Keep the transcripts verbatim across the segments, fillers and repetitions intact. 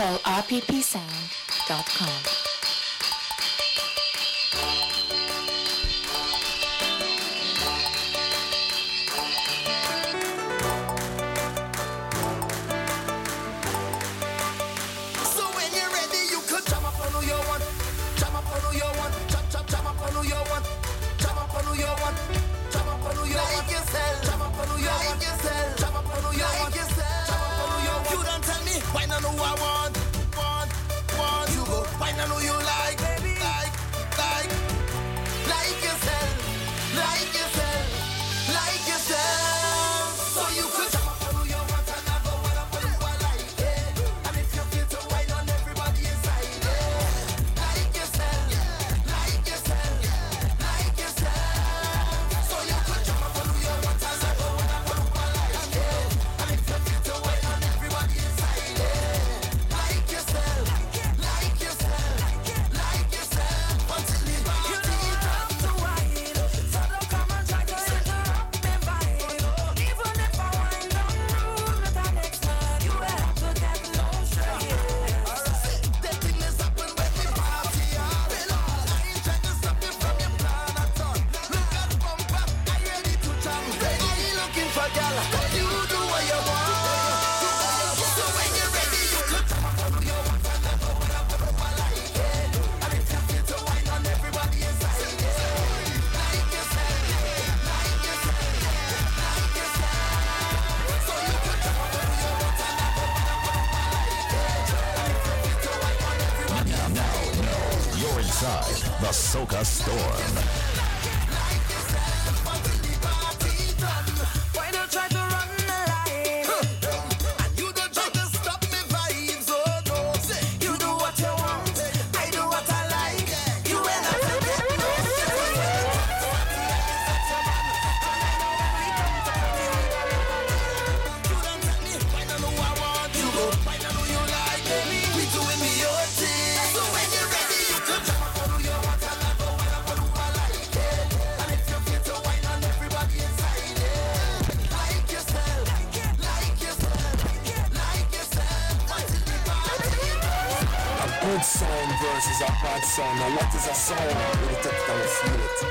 Call R P P Sound dot com.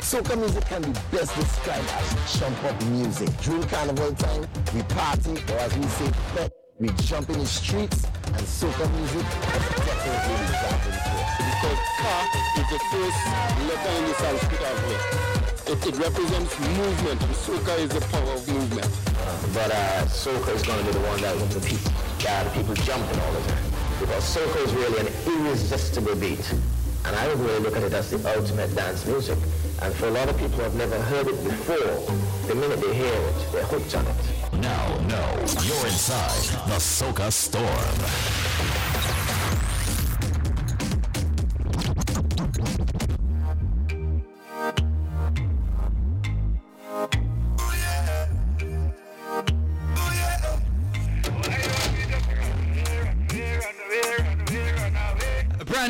Soca music can be best described as jump-up music. During carnival time, we party, or as we say, pet, we jump in the streets, and soca music is definitely the jumping place. Because Ka is the first letter in the Sanskrit alphabet. It, it represents movement, and soca is the power of movement. Uh, but uh, soca is going to be the one that with the people, yeah, the people jumping all the time. Because soca is really an irresistible beat. And I would really look at it as the ultimate dance music. And for a lot of people who have never heard it before, the minute they hear it, they're hooked on it. Now, no, you're inside the Soca Storm.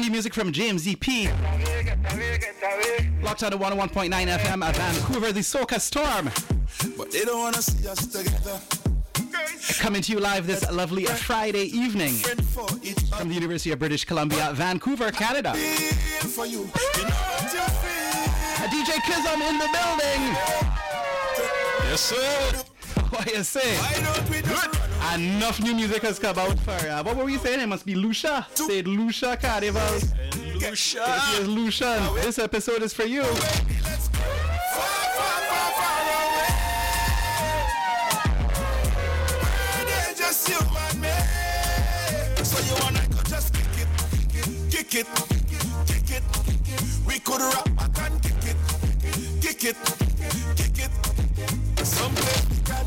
Music from James E. P. Locked on to one oh one point nine F M at Vancouver, the Soca Storm. But they don't want to see us together. Coming to you live this lovely Friday evening from the University of British Columbia, Vancouver, Canada. For you. You know what you feel. A D J Kizzum in the building. Yes, sir. What you say? Good. Enough new music has come out for uh, what were we saying? It must be Lucia Say Lucia Carnival. Lucia. This is Lucia. This episode is for you. So you wanna just kick it, kick it, kick it, we could rap back and kick it, kick it, kick it. Someplace we can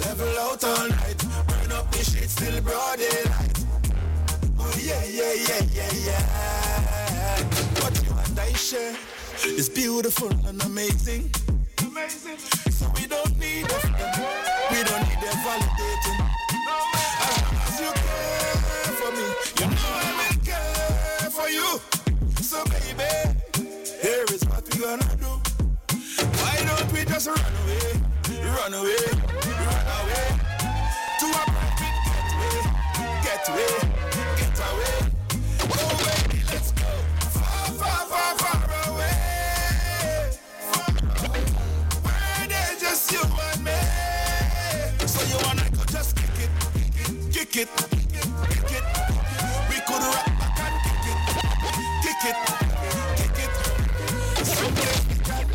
level out all night, burn up the shit, still broad daylight. Oh yeah, yeah, yeah, yeah, yeah. What you and I share is beautiful and amazing. Amazing. So we don't need a friend. We don't need a validating. As long as you care for me, you know I will care for you. So baby, here is what we gonna do. Why don't we just run away? Run away, run away, to a private gateway, gateway, gateway. kick it, kick it. We could rock, I can kick it, kick it, kick it. Someplace we can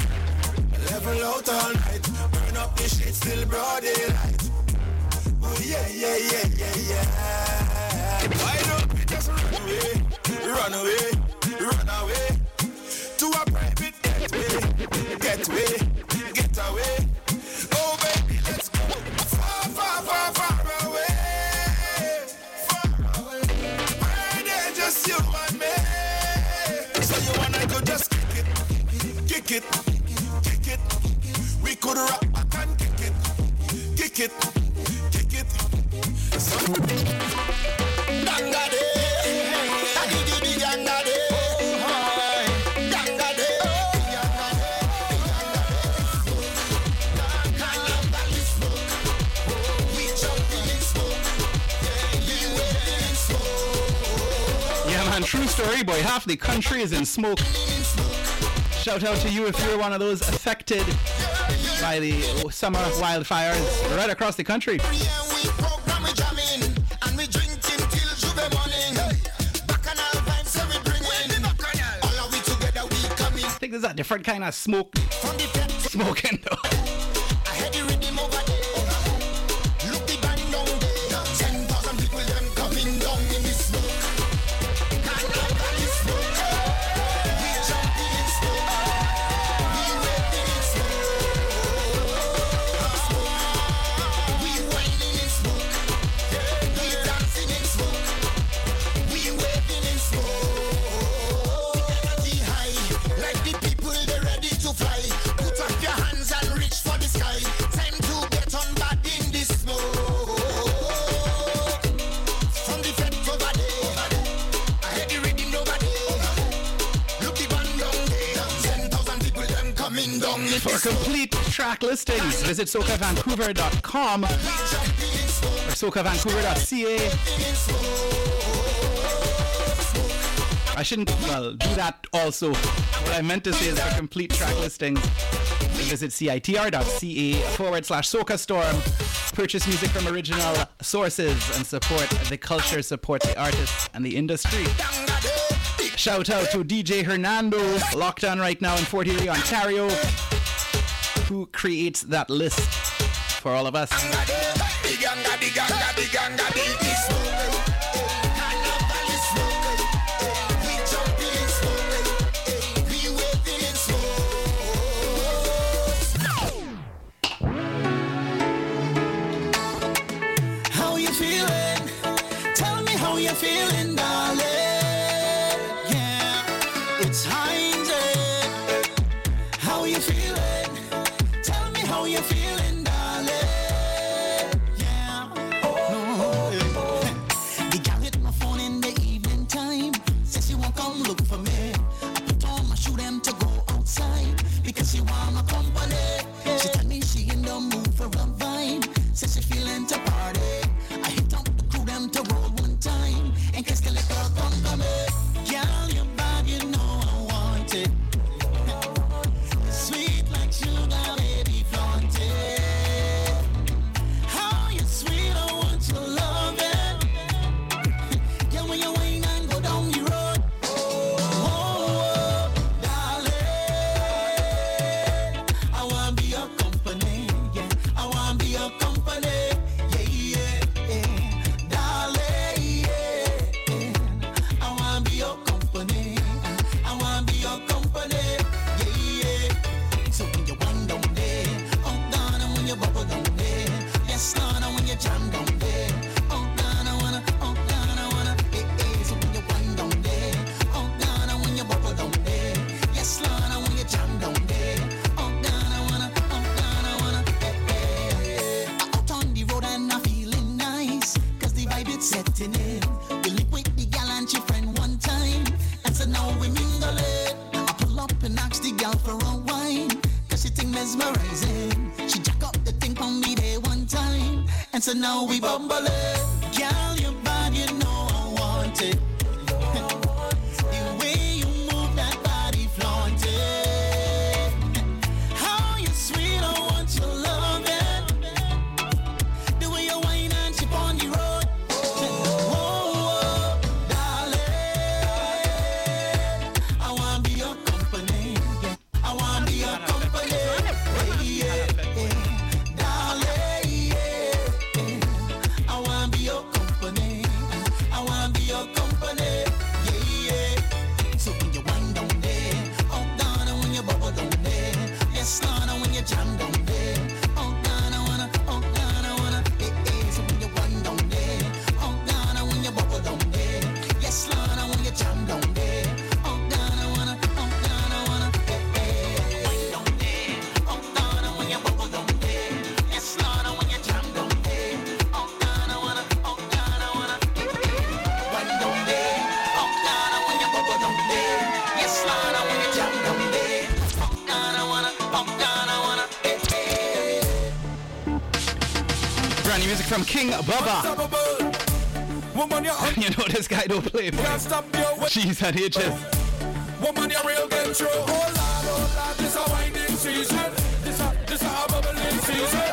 level out all night, burn up the shit till broad daylight. Oh yeah, yeah, yeah, yeah, yeah. Why don't we just run away, run away, run away to a private getaway, getaway, getaway. Oh baby, let's go far, far, far, far away. Just you and me. So you and I could just kick it, kick it, kick it. We could rock and kick it, kick it, kick it. So Canada Day, I did it Canada Day. Canada Day, Canada Day. We jumping in smoke, we waiting in smoke. And true story, boy, half the country is in smoke. Shout out to you if you're one of those affected by the summer wildfires right across the country. I think there's a different kind of smoke smoking though. For complete track listings, visit Soca Vancouver dot com or Soca Vancouver dot C A. I shouldn't, well, do that also. What I meant to say is for complete track listings, visit C I T R dot C A forward slash Soca Storm. Purchase music from original sources and support the culture, support the artists and the industry. Shout out to D J Hernando, locked on right now in Fort Erie, Ontario, who creates that list for all of us. How you feeling? Tell me how you feeling, darling. jam down there. Oh Ghana wanna, oh Ghana wanna, eh eh. So when you run down there, oh Ghana when you bubble down there. Yes, Lana when you jam down there. Oh Ghana wanna, oh Ghana wanna, eh eh. Run down there, oh Ghana when you bubble down there. Yes, Lana when you jam down there. Oh Ghana wanna, oh Ghana wanna, eh eh. Run down there, oh Ghana when you bubble down there. Yes, Lana when you jam down there. Brand new music from King Bubba. Woman, you're un- you know this guy don't play. Can't stop your she's at H S. Woman, you're real control. Oh lad, oh lad, this a winding season. This a this a bubbling season.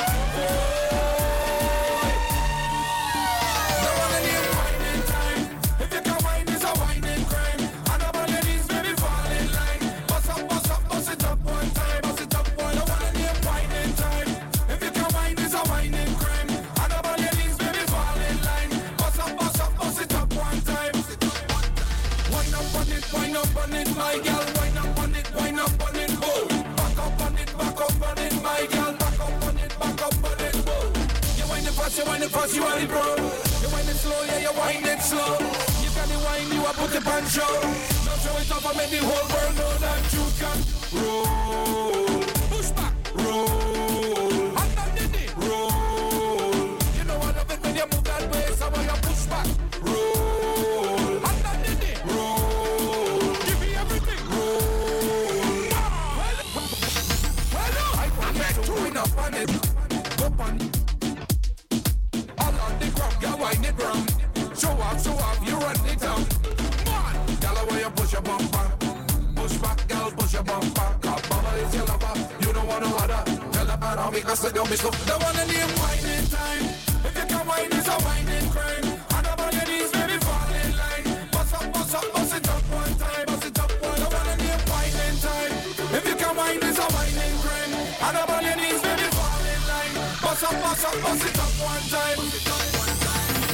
No one in here winding time. If you can wind, it's a winding crime. And all your knees may be falling line. Bust up, bust up, bust it up one time. Bust it up one. No one in here winding time. If you can wind, it's a winding crime. Wind up on it, my girl. Wind up on it, wind up on it, oh. Back up on it, back up on it, my girl. Back up on it, back up on it, oh. You wind it fast, you wind it fast, you wind it bro. You wind it slow, yeah, you wind it slow. You got the wine, you a put it on show. Now show it up and make the whole world know that you can roll. Push back, roll. And then the day, roll. You know I love it when you move that way, so when you push back, roll. Up on it, go on it. All on the ground, you wind it round. Show off, show off, you run it down. Man, girl, I want you push your bumper. Push back, girl, push your bumper. 'Cause mama is your lover, you don't want no other. Tell her about how me, 'cause I don't miss no. The one in the winding time. If you can wind, it's a winding crime. And up on your knees, baby, fall in line. Bust up, bust up, bust it up one time, bust it up one. The one in the winding time. If you can wind, it's a winding crime. And up on your knees, baby, fall in line. Bust up, bust up, bust it up one time.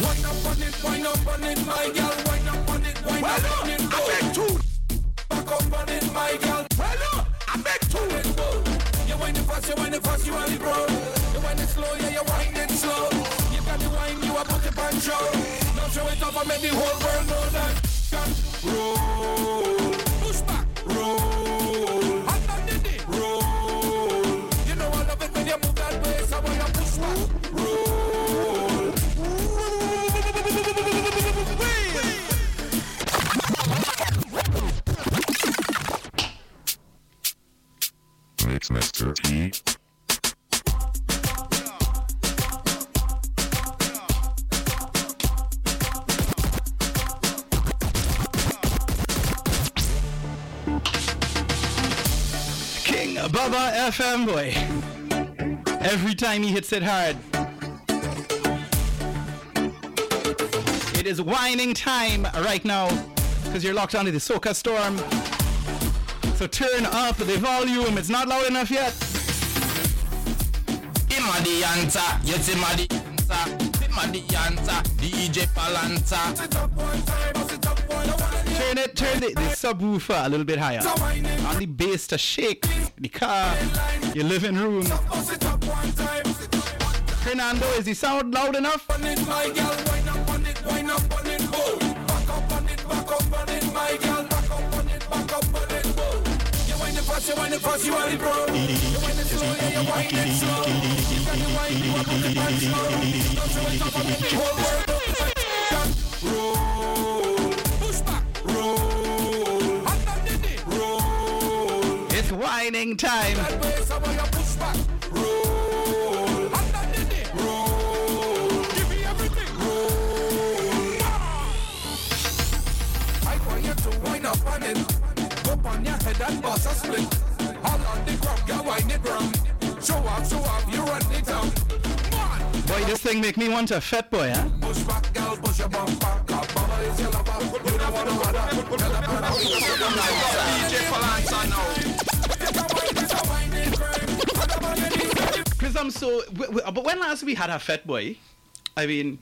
Wind up on it, wind up on it, my girl. Wind up on it, wind well up on it, go. I beg two. Back up on it, my girl. Well up, I beg two. You wind it fast, you wind it fast, you wind it bro. You wind it slow, yeah, you wind it slow. You got the wine, you a put it on show. Now show it up and make the whole world know that can roll. Push back, roll. I want to push back, roll. It's Mister T. King Bubba F M boy. Every time he hits it hard. It is whining time right now because you're locked onto the Soca Storm. So turn up the volume. It's not loud enough yet. D J Palenza. Turn it, turn the, the subwoofer a little bit higher. On the bass to shake the car, your living room. Fernando, is the sound loud enough? You want it fast, you want it bro. You want it slow, yeah, you want it slow. You got the wine, you want it back slow. Don't show it up and make the whole world know that can roll. Push back, roll. And then the day, roll. It's whining time. That way, so when you push back, roll. And then the day, roll. Give me everything, roll. I want you to wind up on it. On your head and bust a split. All on the ground, you wind it round. Show off, show off, you run it down. Boy, this thing make me want a fat boy, huh? Push back, girl, push your bumper. Cause mama is your lover. You don't want to bother. Tell her about how you push them like D J Palenza now. Chris, I'm so... W- w- but when last we had a fat boy, I mean...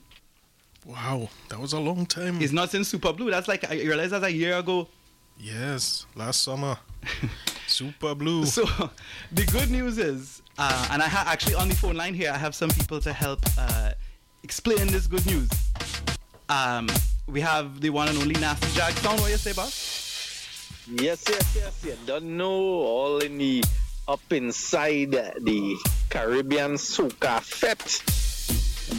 Wow, that was a long time. It's not since Super Blue. That's like... I realized that's a year ago. Yes, last summer. Super blue. So the good news is, uh, and I ha- actually on the phone line here, I have some people to help uh, explain this good news. Um, we have the one and only Nasty Jag Sound. What do you say, boss? Yes, yes, yes, yes. Don't know all in the up inside the Caribbean Soca Fete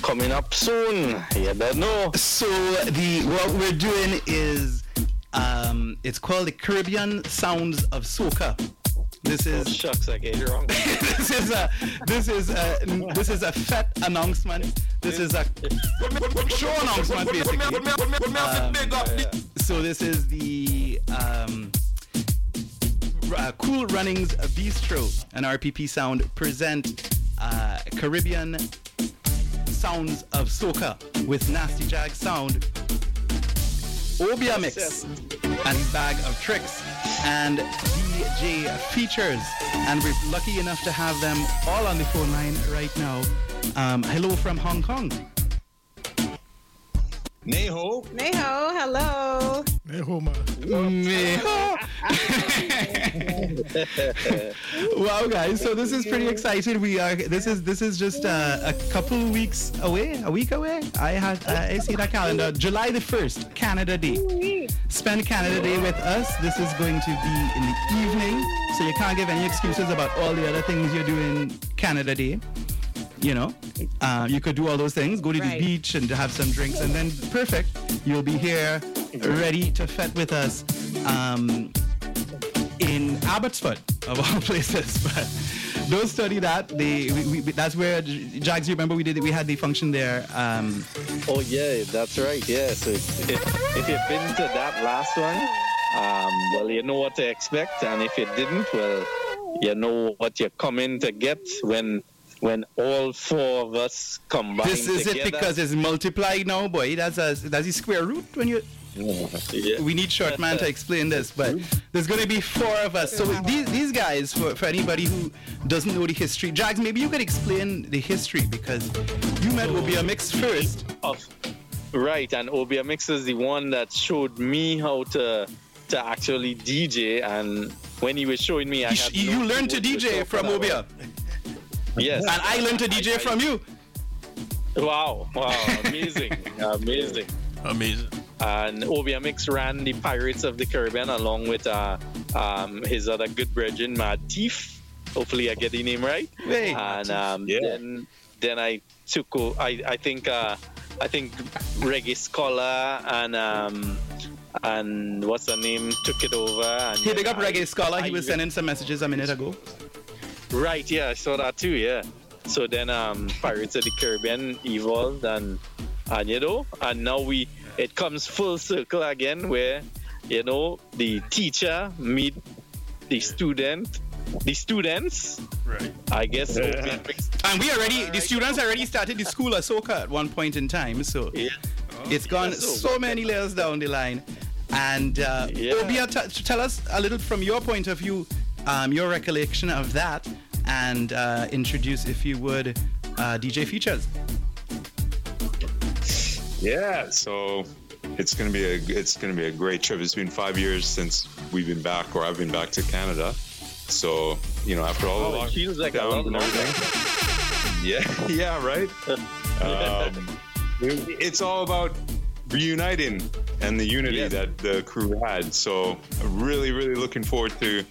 coming up soon. You don't know. So the what we're doing is. Um, it's called the Caribbean Sounds of Soca. This is oh, shucks, I gave you wrong. this is a this is a this is a fete announcement. This is a show announcement basically. Um, yeah. So this is the um, uh, Cool Runnings Bistro and R P P Sound present uh, Caribbean Sounds of Soca with Nasty Jag Sound, Obeah Mix and Bag of Tricks and D J Features, and we're lucky enough to have them all on the phone line right now. Um, hello from Hong Kong. Neho. Neho, hello. Neho, ma. Neho. Wow, guys! So this is pretty exciting. We are. This is. This is just uh, a couple weeks away. A week away. I had. Uh, I see that calendar. July the first, Canada Day. Spend Canada Day with us. This is going to be in the evening, so you can't give any excuses about all the other things you're doing Canada Day. You know, uh, you could do all those things, go to right. the beach and have some drinks, and then perfect, you'll be here ready to fete with us um, in Abbotsford, of all places. But don't study that. They, we, we, that's where, Jags, you remember we did we had the function there. Um, oh, yeah, that's right. Yeah, so if, if you've been to that last one, um, well, you know what to expect. And if you didn't, well, you know what you're coming to get when... When all four of us combine together. This is together. It because it's multiplied now, boy. That's a, that's a square root when you... Yeah. We need short man to explain this, but there's going to be four of us. So these these guys, for, for anybody who doesn't know the history, Jags, maybe you could explain the history because you met so, Obeah Mix first. Of, right, and Obeah Mix is the one that showed me how to... to actually D J, and when he was showing me I had you, no you learned to D J from Obeah. Yes, and I learned to D J I, I, from you. Wow, wow, amazing. amazing amazing and Obeah Mix ran the Pirates of the Caribbean along with uh, um, his other good brethren Matif, hopefully I get the name right. Hey, and um, yeah. then then I took I, I think uh, I think Reggae Scholar and um and what's her name took it over. And hey, big up I, Reggae Scholar. He I was even, sending some messages a minute ago. Right, yeah, I saw that too, yeah. So then um, Pirates of the Caribbean evolved and, and, you know, and now we it comes full circle again where, you know, the teacher meet the student, the students. Right. I guess. Yeah. And we already, the students already started the school of Soca at one point in time, so yeah. It's gone yeah, so, so many layers down the line. And uh, yeah. Obeah, t- tell us a little from your point of view, um, your recollection of that, and uh, introduce, if you would, uh, D J Features. Yeah, so it's gonna be a it's gonna be a great trip. It's been five years since we've been back, or I've been back to Canada. So you know, after all oh, the lockdown like and everything, yeah, yeah, right. um, It's all about reuniting and the unity yes. that the crew had. So really, really looking forward to,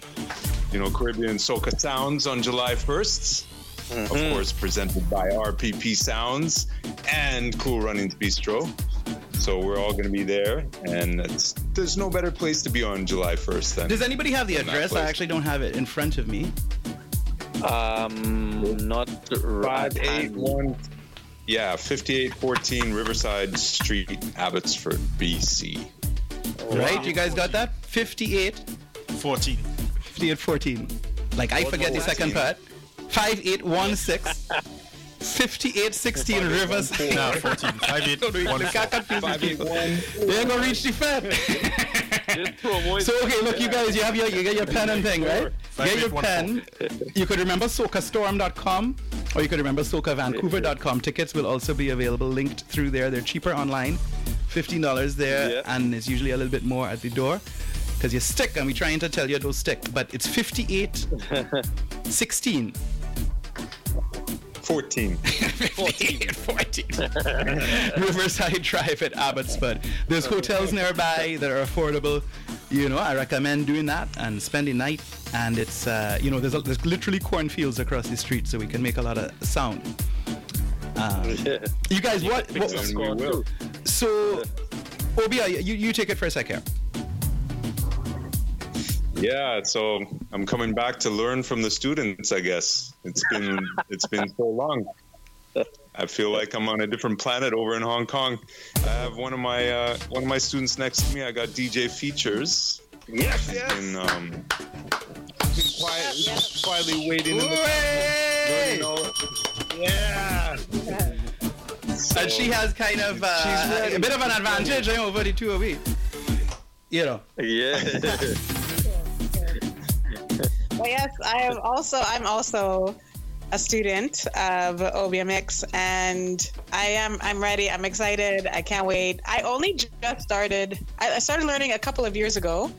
you know, Caribbean Soca Sounds on July first. Mm-hmm. Of course, presented by R P P Sounds and Cool Runnings Bistro. So we're all going to be there. And it's, there's no better place to be on July first than... Does anybody have the address? I actually don't have it in front of me. Um, not... five eight one... Yeah, fifty-eight fourteen Riverside Street, Abbotsford, B C. Wow. Right, you guys got that? fifty-eight fourteen fifty-eight fourteen Like, I forget the second part. fifty-eight sixteen fifty-eight sixteen Riverside. No, fourteen fifty-eight fourteen They're going to reach the fat. So okay, look, you guys, you have your, you get your pen and thing, right? Get your pen. You could remember Soca Storm dot com, or you could remember Soca Vancouver dot com. Tickets will also be available, linked through there. They're cheaper online, fifteen dollars there, yeah. and it's usually a little bit more at the door. because you stick and we're trying to tell you don't stick. But it's fifty-eight, sixteen. fourteen. fourteen. fourteen. Riverside Drive at Abbotsford. There's hotels nearby that are affordable. You know, I recommend doing that and spend a night. And it's, uh, you know, there's, a, there's literally cornfields across the street, so we can make a lot of sound. Um, yeah. You guys, you what? what so, so Obeah, you, you take it for a second. Yeah, so I'm coming back to learn from the students, I guess. It's been it's been so long. I feel like I'm on a different planet over in Hong Kong. I have one of my uh, one of my students next to me. I got D J Features. Yes, yes. Been, um, been quiet, yes. Quietly waiting. In the yeah. So and she has kind of uh, a bit of an advantage eh, over the two of you. You know. Yeah. Well, yes, I am also. I'm also a student of Obeah Mix, and I am. I'm ready. I'm excited. I can't wait. I only just started. I started learning a couple of years ago,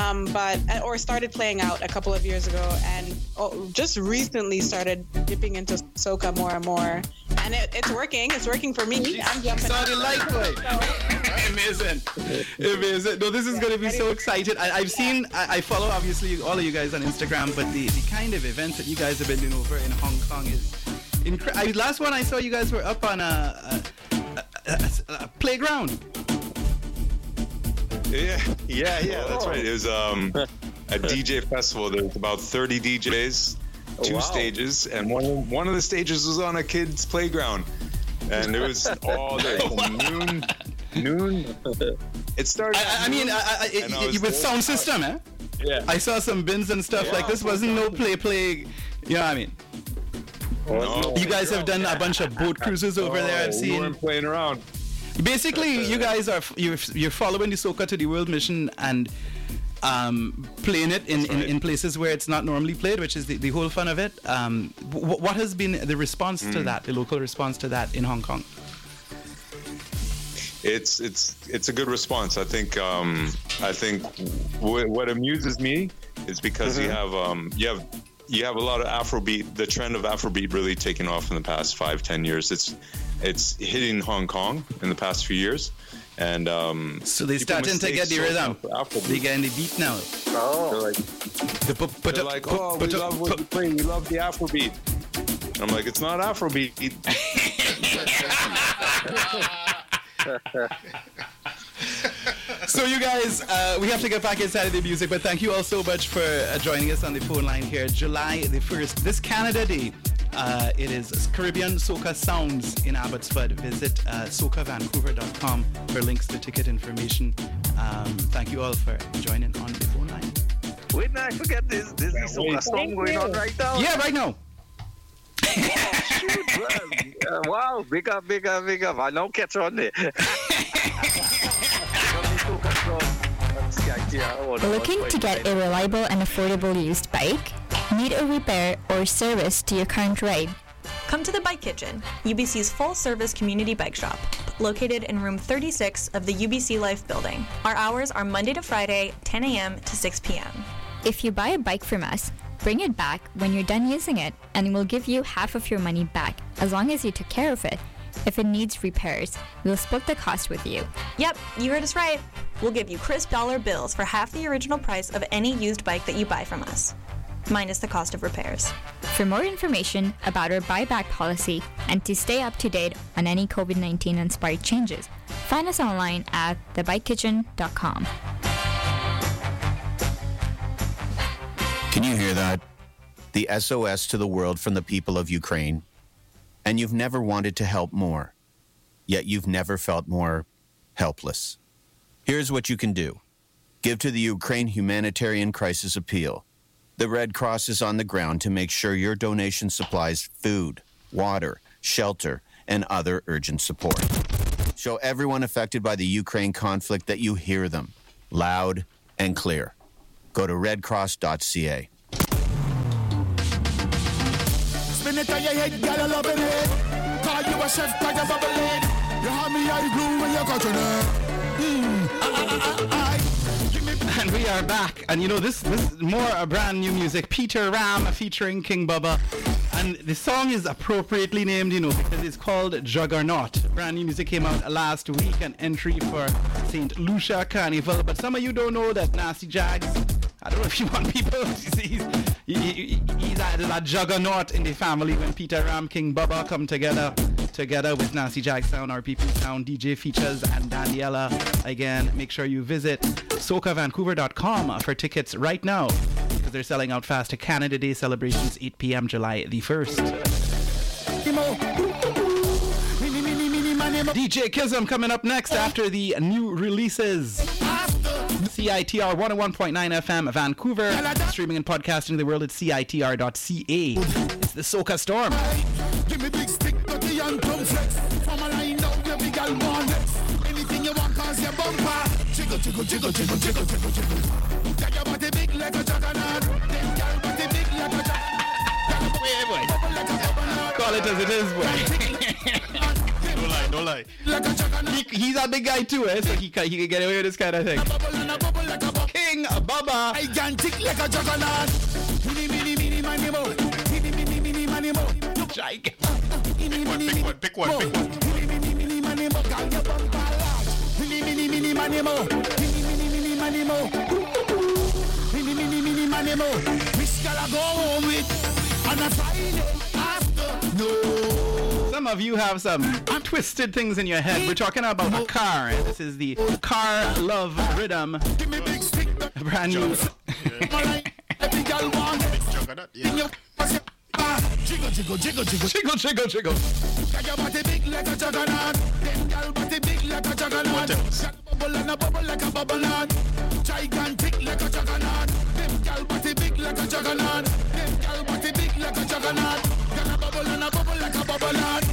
um, but or started playing out a couple of years ago, and oh, just recently started dipping into soca more and more. And it, it's working. It's working for me. She, I'm jumping. Started lightweight. Amazing, amazing. No, this is yeah, going to be so exciting. I, I've seen. I, I follow obviously all of you guys on Instagram, but the, the kind of events that you guys have been doing over in Hong Kong is incredible. Last one I saw, you guys were up on a, a, a, a, a playground. Yeah, yeah, yeah. That's right. It was um, a D J festival. There was about thirty D Js. Two wow. stages, and one one of the stages was on a kid's playground, and it was all day noon. Noon. It started. I, I noon, mean, I, I, it, I it, with sound system, eh? Yeah. I saw some bins and stuff yeah, like this. Wasn't no play play. You know what I mean? No. You guys have done a bunch of boat cruises over oh, there. I've seen. We weren't playing around. Basically, you guys are you're, you're following the Soca to the World mission and. Um, playing it in, in, in places where it's not normally played, which is the, the whole fun of it. Um, w- what has been the response mm. to that, the local response to that in Hong Kong? It's it's it's a good response. I think um, I think w- what amuses me is because mm-hmm. you have um, you have you have a lot of Afrobeat. The trend of Afrobeat really taking off in the past five ten years. It's it's hitting Hong Kong in the past few years. And um, so they starting to get the rhythm. They getting the beat now. Oh, they're like, the bu- bu- they're like, oh, bu- we bu- love what bu- you play. We love the Afrobeat. And I'm like, it's not Afrobeat. So you guys, uh, we have to get back inside of the music. But thank you all so much for uh, joining us on the phone line here, July the first, this Canada Day. Uh, it is Caribbean Soca Sounds in Abbotsford. Visit uh, Soca Vancouver dot com for links to ticket information. Um, thank you all for joining on the phone line. Wait, now I forget this. This is yeah, Soca song going on right now. Yeah, right now. Oh, shoot. Well, uh, wow, big up, big up, big up. I now catch on there. Looking to get a reliable and affordable used bike? Need a repair or service to your current ride? Come to the Bike Kitchen, U B C's full-service community bike shop, located in room thirty-six of the U B C Life building. Our hours are Monday to Friday, ten a.m. to six p.m. If you buy a bike from us, bring it back when you're done using it, and we'll give you half of your money back, as long as you took care of it. If it needs repairs, we'll split the cost with you. Yep, you heard us right. We'll give you crisp dollar bills for half the original price of any used bike that you buy from us, minus the cost of repairs. For more information about our buyback policy and to stay up to date on any covid nineteen inspired changes, find us online at the bike kitchen dot com. Can you hear that? The S O S to the world from the people of Ukraine. And you've never wanted to help more, yet you've never felt more helpless. Here's what you can do. Give to the Ukraine Humanitarian Crisis Appeal. The Red Cross is on the ground to make sure your donation supplies food, water, shelter, and other urgent support. Show everyone affected by the Ukraine conflict that you hear them, loud and clear. Go to red cross dot c a. Spin it on your head, girl, I love it. Call you a chef, call you a bubble head. You have me on the groove when you got your name. And we are back. And you know, this, this is more uh, brand new music. Peter Ram featuring King Bubba. And the song is appropriately named, you know, because it's called Juggernaut. Brand new music came out last week, an entry for Saint Lucia Carnival. But some of you don't know that Nasty Jags, I don't know if you want people, he's, he, he's a, a juggernaut in the family when Peter Ram, King Bubba come together. Together with Nasty Jag Sound, R P P Sound, D J Features, and Daniela. Again, make sure you visit Soca Vancouver dot com for tickets right now, because they're selling out fast to Canada Day celebrations, eight p.m. July the first. D J Kizzum coming up next after the new releases. C I T R one oh one point nine F M Vancouver, streaming and podcasting to the world at C I T R dot C A. It's the Soca Storm. Give me big stick. And come flex from a line out your big and one next. Anything you want cause your bumper. Jiggle, jiggle, jiggle, jiggle, jiggle, jiggle, jiggle. Tell your body big like a juggernaut. Then your body big like a juggernaut. Wait, boy. Call it as it is, boy. Don't lie, don't lie. Like a juggernaut. He, he's a big guy too, eh? So he can, he can get away with this kind of thing. King Bubba. Gigantic like a juggernaut. Mini, mini, mini, mini, mini, mini, mini, mini, mini. Jake. Pick one, pick one, pick one, pick one. Some of you have some twisted things in your head. We're talking about a car. This is the Car Love Rhythm. Brand new. Jiggle, jiggle, jiggle, jiggle, jiggle, jiggle, jiggle. Your body big like a juggernaut. Then girl body big like a juggernaut. Shot bubble and a bubble like a bubble knot. Gigantic like a juggernaut. Them girl body big like a juggernaut. Them girl body big like a juggernaut. Then a bubble and a bubble like a bubble knot.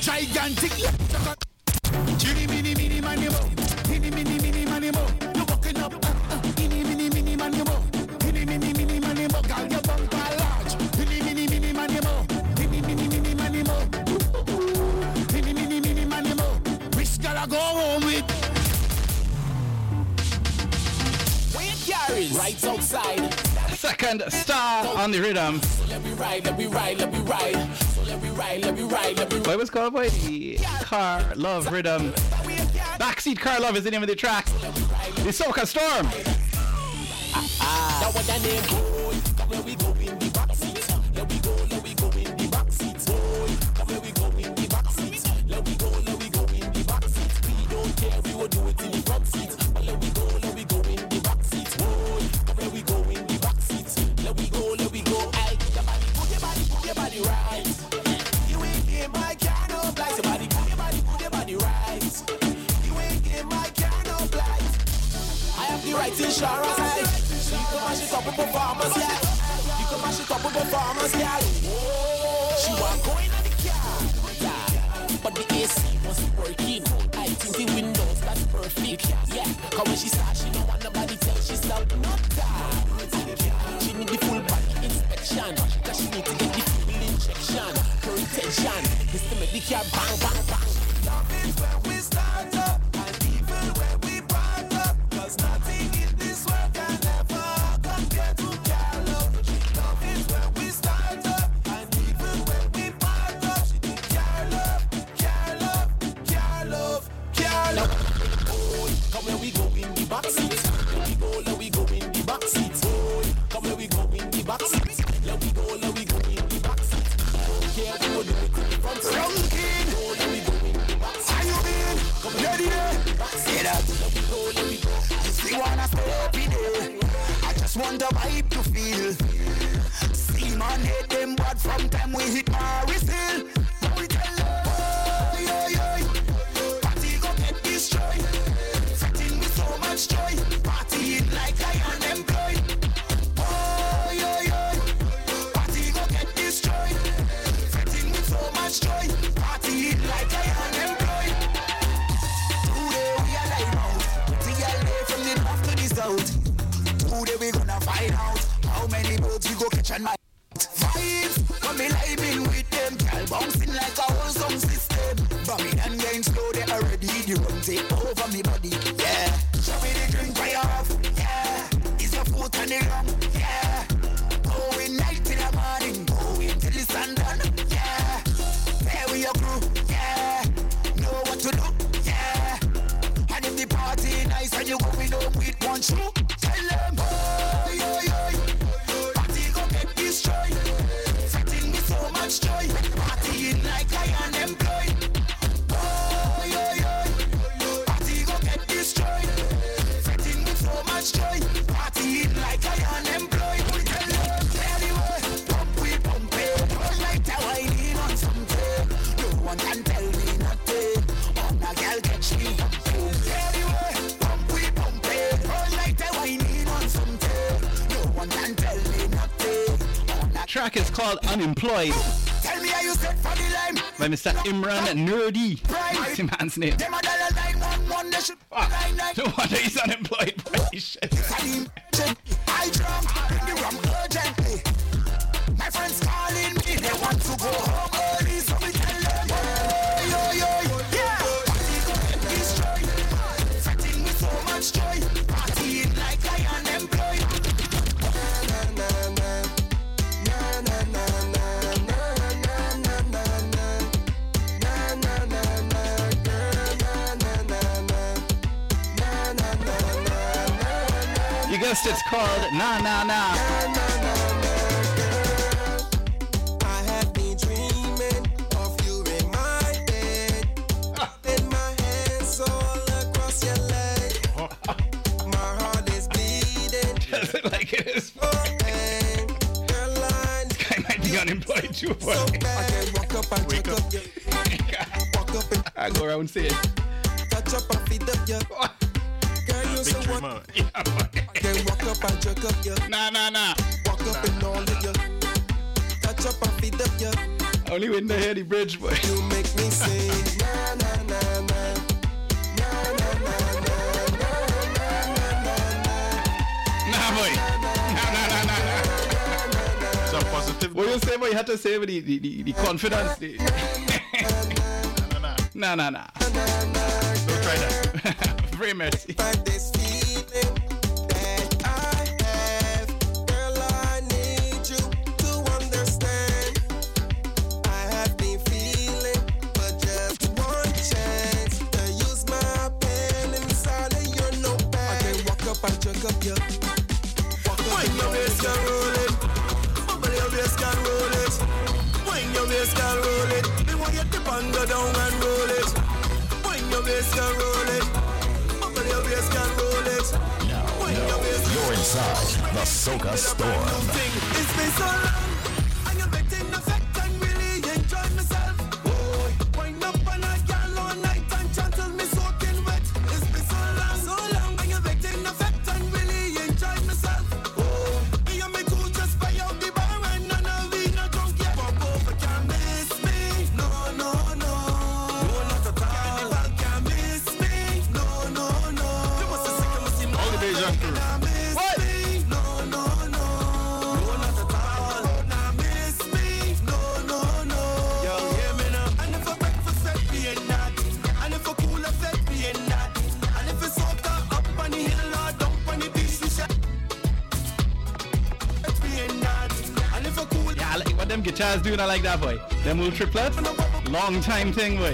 Gigantic like a juggernaut. Chili mini mini mini mo. Mini mini mini mini mo. You walking up. Mini mini mini mini mo. Mini mini mini mini mo. Girl your bumper large. Mini mini mini mini mo. Go home with right outside. Second star on the rhythm. So let me ride, let me ride, let me ride. So let me ride, let me ride, let me ride. What was called by the Car Love Rhythm. Backseat Car Love is the name of the track. The Soca Storm. That was that name. Come where we go in the backseat. Let we go, let we go in the backseat. Come where we go in the backseat. Let we go, let we go in the backseat. Yeah, we will do it in the front seats. But let we go, let we go in the back seats. Whoa, let we go in the back seats. Let we go, let we go. Aye, your body, put your body, put your body right. You ain't in my kind of life. Your body, put your body, put your body right. You ain't in my kind of life. I have the right insurance. Aye. You can mash it up with performance, yeah. You can mash it up with performance, yeah. She was going on the car, yeah. But the A C wasn't working. The windows, that's perfect, yeah. Cause when she starts, she don't want nobody tell she's loud, not that. She need the full body inspection. Cause she need to get the full injection. Her intention is to make the car bang, bang, bang. Love is where we start up, and even where we brought up. Cause nothing in this world can ever compare to car love. Love is where we start up, and even where we brought up. She did car love, car love, car love. Come where we go in the back seats. Let we go, let we go in the back seats. Come where we go in the back seats. Let we go, let we go in the back seats. Care we do it in the front seats. Young kid, let we go in the back seats. How you been? Come where we go in the back seats. Let we go, let we go. We wanna stop it there. I just want the vibe to feel. See man hate them, but from time we hit Paris Hill. Now we tell them. Setting with so much joy, partying like I am employed. Oh, yo, yo, party go get destroyed. Setting with so much joy, partying like I am employed. Today we are live out, we are live from the north to the south. Today we gonna find out how many boats we go catch on my vibes. Come me live in with them, girl bouncing like a whole song system. Babylon getting slow, they already. You won't take over me body, yeah. Show me the drink fire off, yeah. and show. Tell them, oh, yo, yo, yo. Party go get destroyed. Setting me so much joy. Partying like I am employed. Oh, yo, yo. Party go get destroyed. Setting me so much joy. Partying like I am employed. We tell them, anyway, pump we pump it. All night I whining on something. No one can tell me nothing. On a girl get me up. Track is called Unemployed. Tell me how you set for the line. By Mister Imran Nerdy. That's the man's name. Ah, no wonder he's unemployed. I drunk, bring the rum urgently. My friends calling me, they want to go home early, so we tell them, yo, yo, yo, yeah. Party go get destroyed. Setting me so much joy. Partying like I unemployed. You guessed it's called Na Na Na. I have been dreaming of you in my bed. Then my hands all across your leg. My heart is bleeding. Doesn't like it is. Unemployed too, boy. So I can walk up and wake up, up your walk up and I go around saying touch up and feed up your girl, you so what? Yeah, I can walk up and jerk up your nah nah nah walk nah, up nah, and all nah, of your touch up and feed up your only when they hear the bridge, boy. You make me say nah nah nah nah nah nah nah nah nah nah boy nah nah nah nah nah. Positive. What you say, boy? You had to say with the, the, the, the confidence. The nah, nah, nah. Nah, nah, nah. Don't try that. Very mercy. But this feeling that I have, girl, I need you to understand. I have been feeling, but just one chance to use my pen inside of your notepad. I can walk up and jerk up your. Walk up and jerk up your. Your waist can roll it. When your waist can roll it. They want you to bang go down and roll it. When your waist can roll it. Bubble your waist can roll it. Now, when no, your waist you're can inside roll the Soca Storm. It's been so long. And you're getting the fact and really enjoy myself. Oh, wind up and I can all night and chantles me soaking wet. It's been so long, so long. And you're getting the fact and really enjoy myself. Them guitars doing I like that, boy. Them little triplets, long time thing, boy.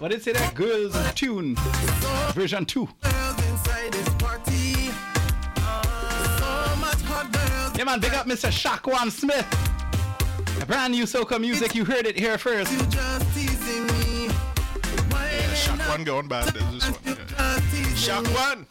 What did it say there? Girls Tune version two. Yeah man, big up Mister Shaquan Smith. A brand new soca music, you heard it here first. Yeah, Shaquan going bad. There's this one. Yeah. Shaquan!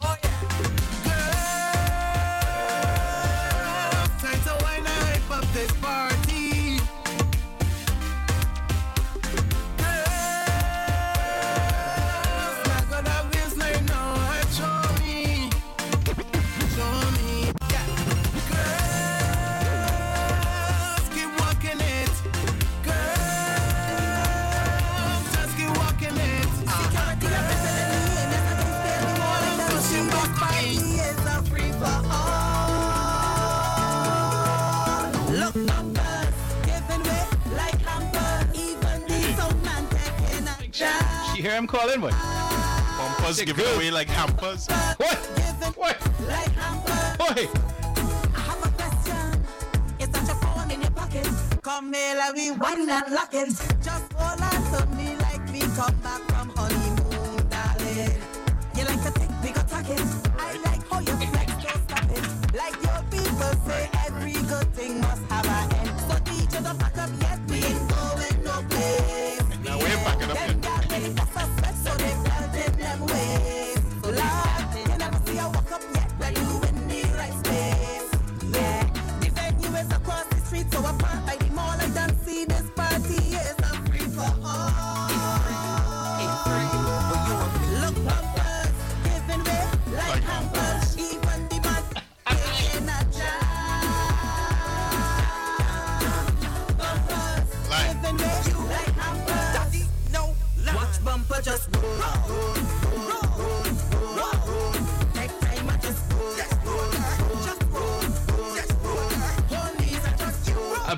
You hear him calling one? Bumpers giving good. Away like hampers. What? What? Like hampers. I have a question. It's such a phone in your pocket. Come here, let me wine and lock it. Just hold on to me like we come back from honeymoon, darling. You like to think we got talking. I like how you flex, don't stop it. Like your people say, every good thing must have an end. So D J, don't pack up yet, we ain't going no place. Now we're packing up yet.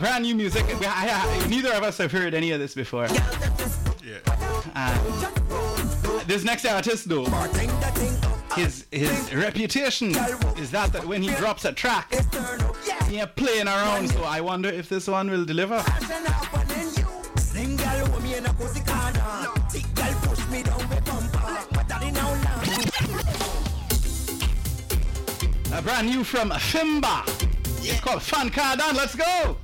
Brand new music. We, I, I, neither of us have heard any of this before. Yeah. Uh, this next artist, though, his his reputation is that that when he drops a track, he ain't playing around. So I wonder if this one will deliver. A brand new from Fimba. It's called Fan Cardan. Let's go.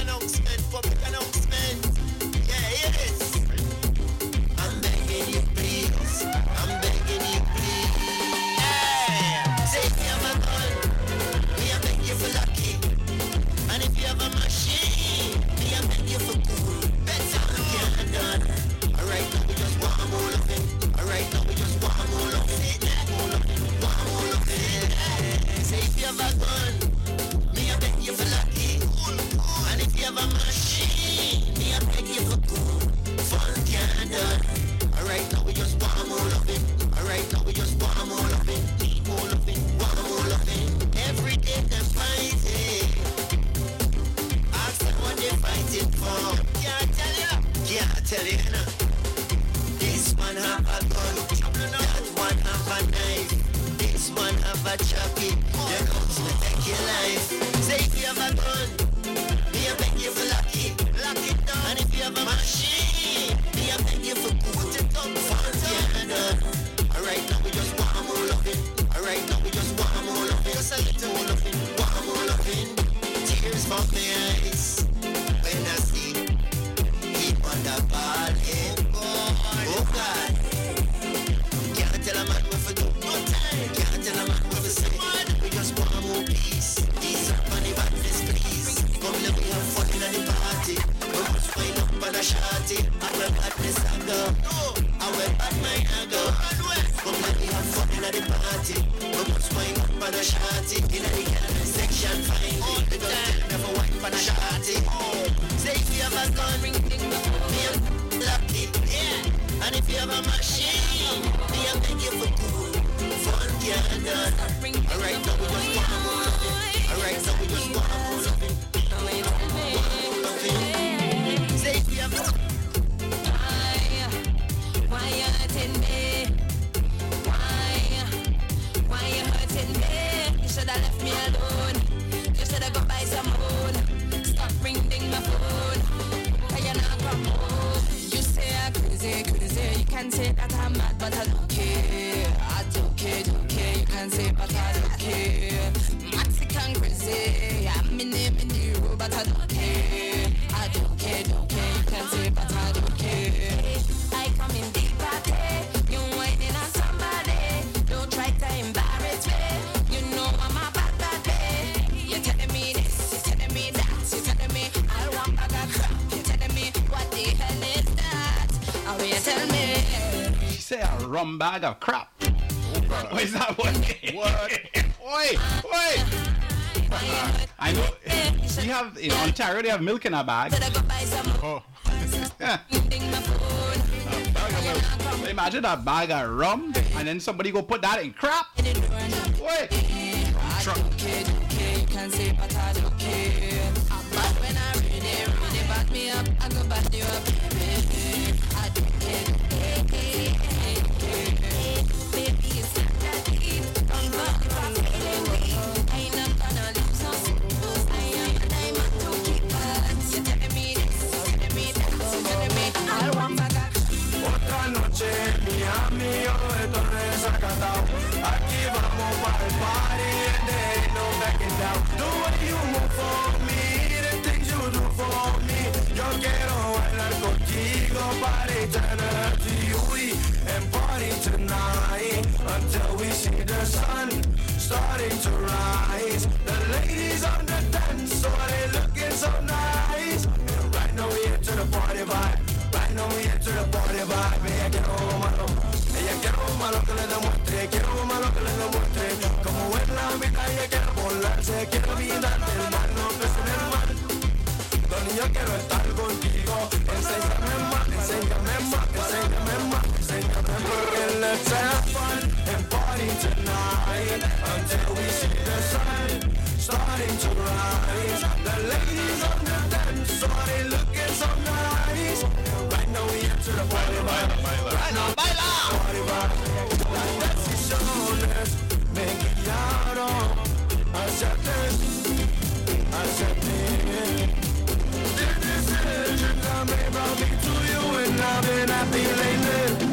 Announcement, public announcement. Yeah, it is. I'm begging you, please. I'm begging you, please. Yeah. Say if you have a gun, me I beg you for lucky. And if you have a machine, me I beg you for cool. That's all we have done. Alright, now we just want all of it. Alright, now we just want all of it. All of it, want all of it. Say if you have a gun, me I beg you for lucky. And if you have a machine, me I beg you for cool. Fun can't done. Alright, now we just want more of it. Alright, now we just want more of it. Need more of it, want more of it. Every day them fighting. Ask them what they fighting for. Can't tell ya, can't tell ya nah. This one have a gun, that one have a knife. This one have a choppy, that comes to take your life. Say if you have a gun, me I beg you for lucky, lock it down. And if you have a machine, me I beg you for put it up, for it. Alright, now we just want more of it. Alright, now we just want more of it. Just a little more of it, want more of it. Tears from my eyes when I see it on the ball. Oh God, can't tell a man what for do. No time, can't tell a man what for say. We just want more peace. Peace up on the madness, please. Come let me have fun at the party. We must wind up on a shawty. I will bad this anger. I will bad my anger. Come let me have fun at the party. We must wind up on a shawty. In the Canada section, find me. They don't tell never wind on a shawty. Say if you have a gun, ring ding dong. Me and lucky, yeah. And if you have a machine, me and beg you for cool. Fun can't done. Alright, now we just want more of it. Alright, now we just want more of it. Bag of crap. Oh, what is that one? What? Oi! Oi! I know. You have in Ontario they have milk in a bag. Oh. Yeah. A bag of milk. Imagine a bag of rum and then somebody go put that in crap. Oi! Truck. I I give up on my body and there ain't no backing down. The way you move for me, the things you do for me. Yo quiero bailar contigo para eternity. We and party tonight until we see the sun starting to rise. The ladies on the dance floor, so they looking so nice. Right now we into the party vibe. Right now we into the party vibe. Ella quiero malo, ella quiero malo que le demuestre, quiero malo que le demuestre. Como es la vida ella quiere volarse, quiere olvidar del mal, no pese en el mal. Los niños quiero estar contigo, enséñame más, enséñame más, enséñame más, enséñame más. Let's have fun and party tonight until we see the sun starting to rise. The ladies on the dance floor, they looking so nice. Right now we into the party vibe. Right now, baila. Party vibe. Las decisiones me guiaron hacia ti, hacia ti. The decision I made brought me to you, and I've been happy lately.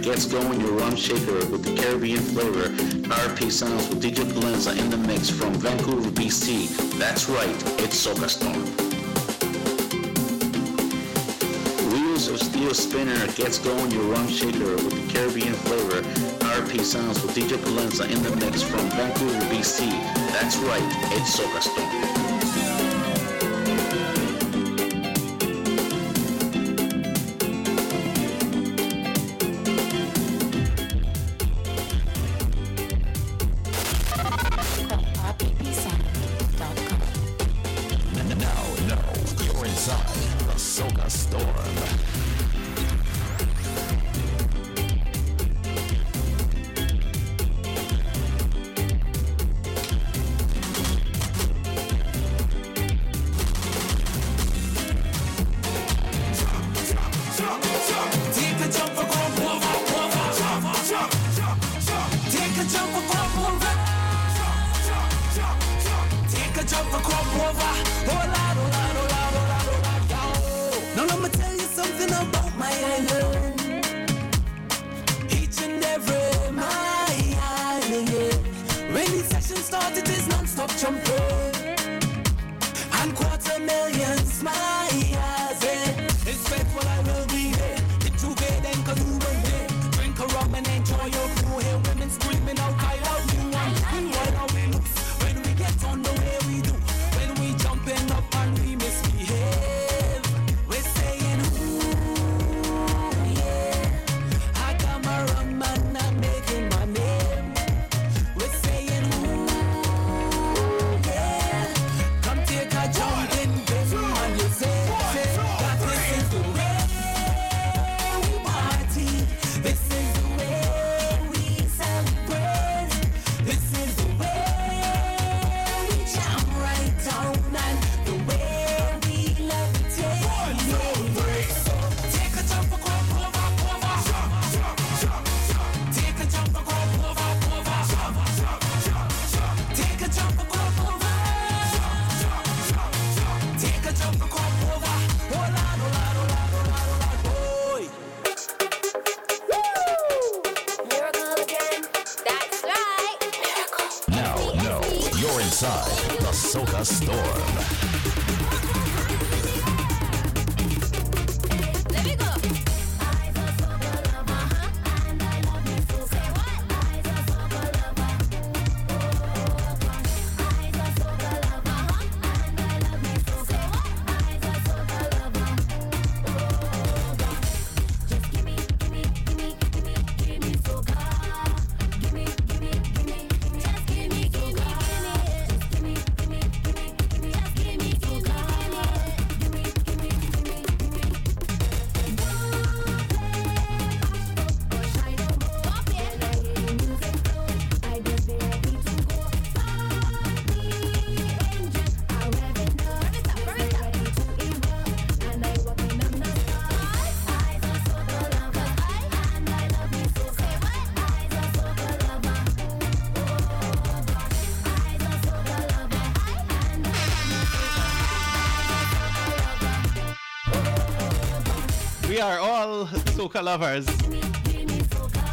Gets going your rum shaker with the Caribbean flavor. R P Sounds with D J Palenza in the mix from Vancouver, B C. That's right, it's Soca Storm. Wheels of Steel Spinner gets going your rum shaker with the Caribbean flavor. R P Sounds with D J Palenza in the mix from Vancouver, B C. That's right, it's Soca Storm. We are all Soca lovers.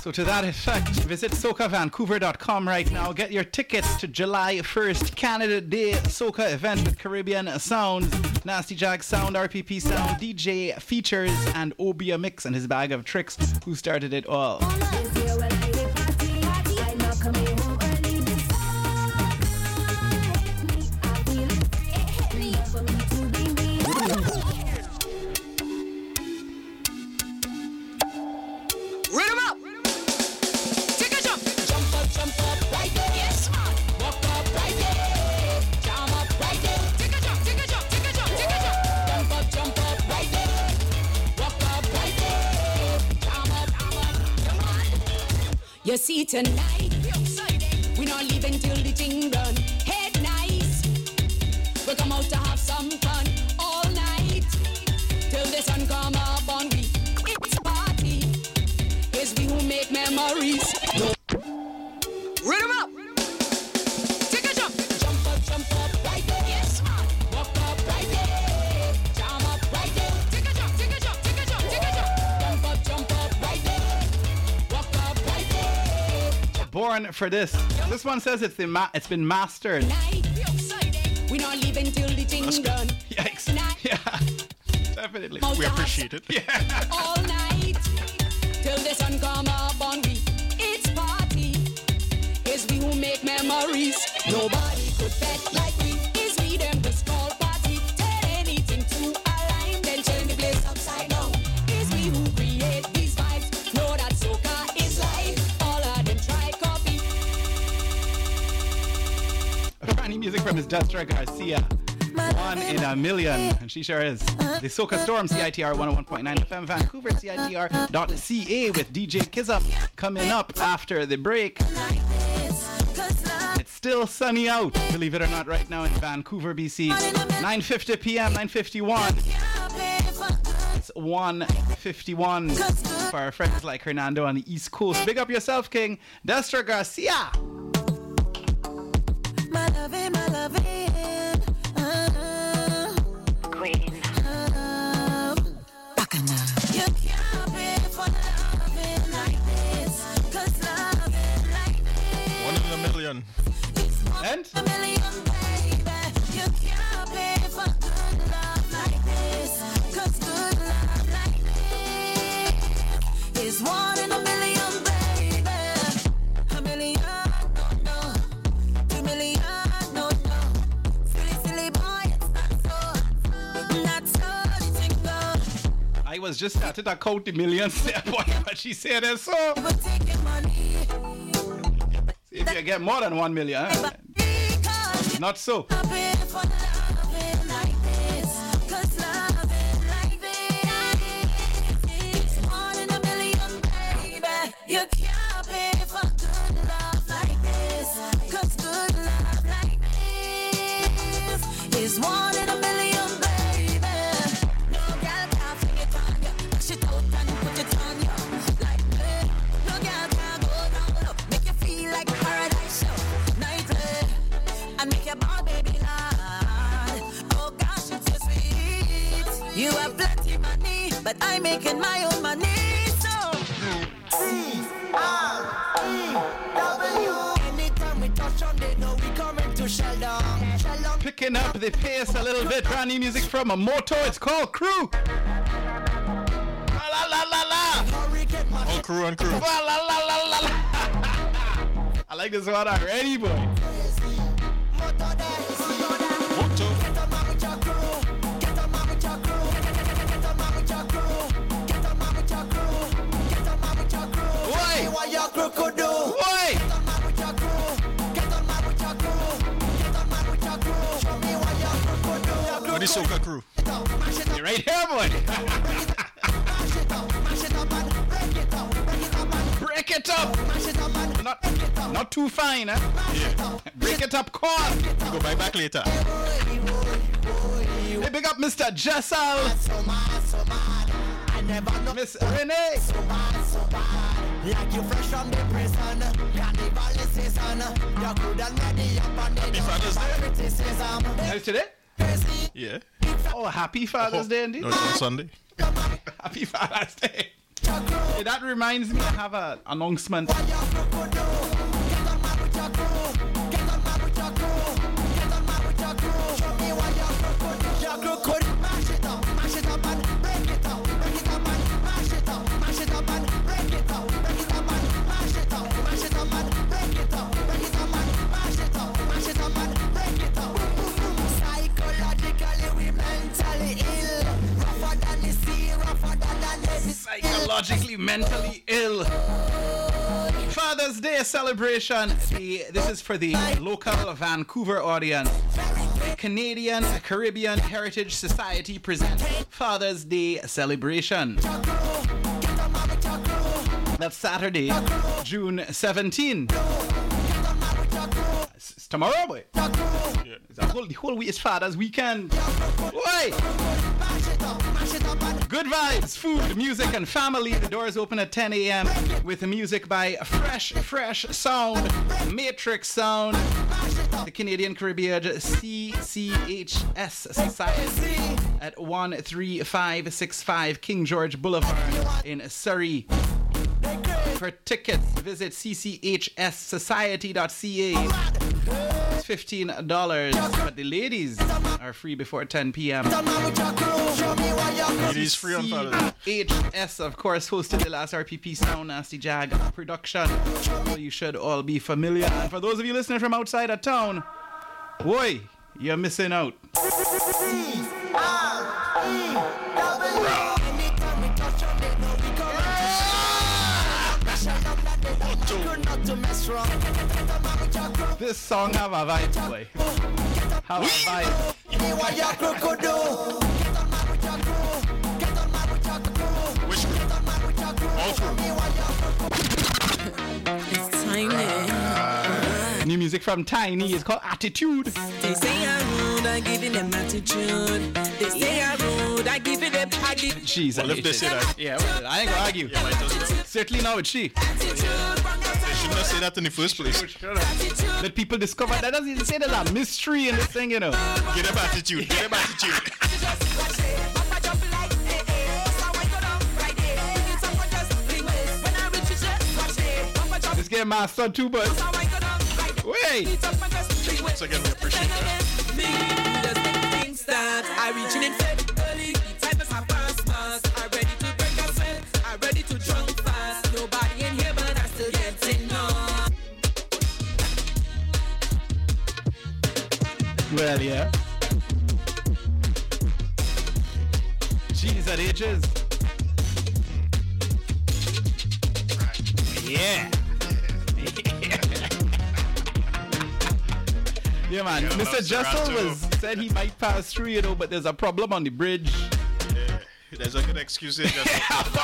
So to that effect, visit Soca Vancouver dot com right now. Get your tickets to July first, Canada Day Soca event with Caribbean Sounds, Nasty Jag Sound, R P P Sound, D J Features, and Obeah Mix and his Bag of Tricks, who started it all. You see tonight, we not leaving till the thing run. Head nice, we come out to have some fun all night till the sun come up on we. It's party, it's we who make memories. No. Rhythm up. Born for this. This one says it's the ma- it's been mastered. We're not leaving till the thing done. Yikes. Yeah. Definitely. We appreciate it. Yeah. All night till the sun come up on me. It's party. It's we who make memories. Nobody could bet like we. It's we them the small party. Tell anything to align, then turn the place upside down. It's we who create these vibes. Know that soca is life. Brand new music from his Destra Garcia, one in a million, and she sure is. The Soca Storm, C I T R one oh one point nine F M, Vancouver, C I T R dot C A with D J Kizzum coming up after the break. It's still sunny out, believe it or not, right now in Vancouver, B C. nine fifty p.m., nine fifty-one. It's one fifty-one for our friends like Hernando on the East Coast. Big up yourself, King. Destra Garcia. My loving, my loving, uh, Queen. Uh, Bacana. You can't pay for loving like this, cause loving like this. One in a million. It's one and? A million, baby. You can't pay for good love like this, cause good love like this is one in a million, baby. A million, I don't know. Two million. I was just started to count the millions there, boy, but she said it so. See if you get more than one million, huh? Not so. You have plenty money, but I'm making my own money, so C R E W. Anytime we touch on, they know we coming to Sheldon. Sheldon. Picking up the pace a little bit, brand new music from a moto, it's called Crew. La la la la la. Oh, crew and crew. La la la la la. I like this one already, boy. Moto. What your crew could do? Why? Get on my with your crew. Get on my with your crew. Get on my with your crew. Show me what your crew could do. What is Soca Crew? You're right here, boy. Break it up. Break it up. Not, not too fine, eh? Yeah. Break it up, call. We'll go back back later. Hey, big up, Mister Jessal. Miss Renee. So bad, so bad. Like you fresh from the prison. Carnival is season. You're good and ready up on the criticism. Happy Father's Day? Yeah. Oh, happy Father's oh, Day indeed. No, it's on Sunday. Happy Father's Day. Hey, that reminds me, I have an announcement. Psychologically, mentally ill. Father's Day celebration. The, this is for the local Vancouver audience. Canadian Caribbean Heritage Society presents Father's Day celebration. That's Saturday, June seventeenth. It's tomorrow, boy. The whole, the whole week is Father's weekend. Why? Good vibes, food, music, and family. The doors open at ten a.m. with music by Fresh, Fresh Sound, Matrix Sound, the Canadian Caribbean C C H S Society at one three five six five King George Boulevard in Surrey. For tickets, visit C C H S society dot C A. fifteen dollars, but the ladies are free before ten p.m. It is free on Friday. H S, of course, hosted the last R P P Sound Nasty Jag production, so you should all be familiar. And for those of you listening from outside of town, boy, you're missing out. This song have a vibe, boy. Have a vibe. It's Tiny. New music from Tiny is called Attitude. They say I'm rude, I give it them attitude. They say I'm rude, I give it them attitude. Jeez, I well, if they say that. Yeah, well, I ain't gonna argue. Yeah, well, certainly not with she. Should say that in the first place. Let people discover that. Doesn't even say there's a mystery in this thing, you know. Get up attitude. Get up attitude. This game master too, but wait. So again, we appreciate that. Well, yeah. G's at ages. Yeah. Yeah, man. Yo, Mister Jessal was said he might pass through, you know, but there's a problem on the bridge. Yeah, there's a good excuse in Jessal.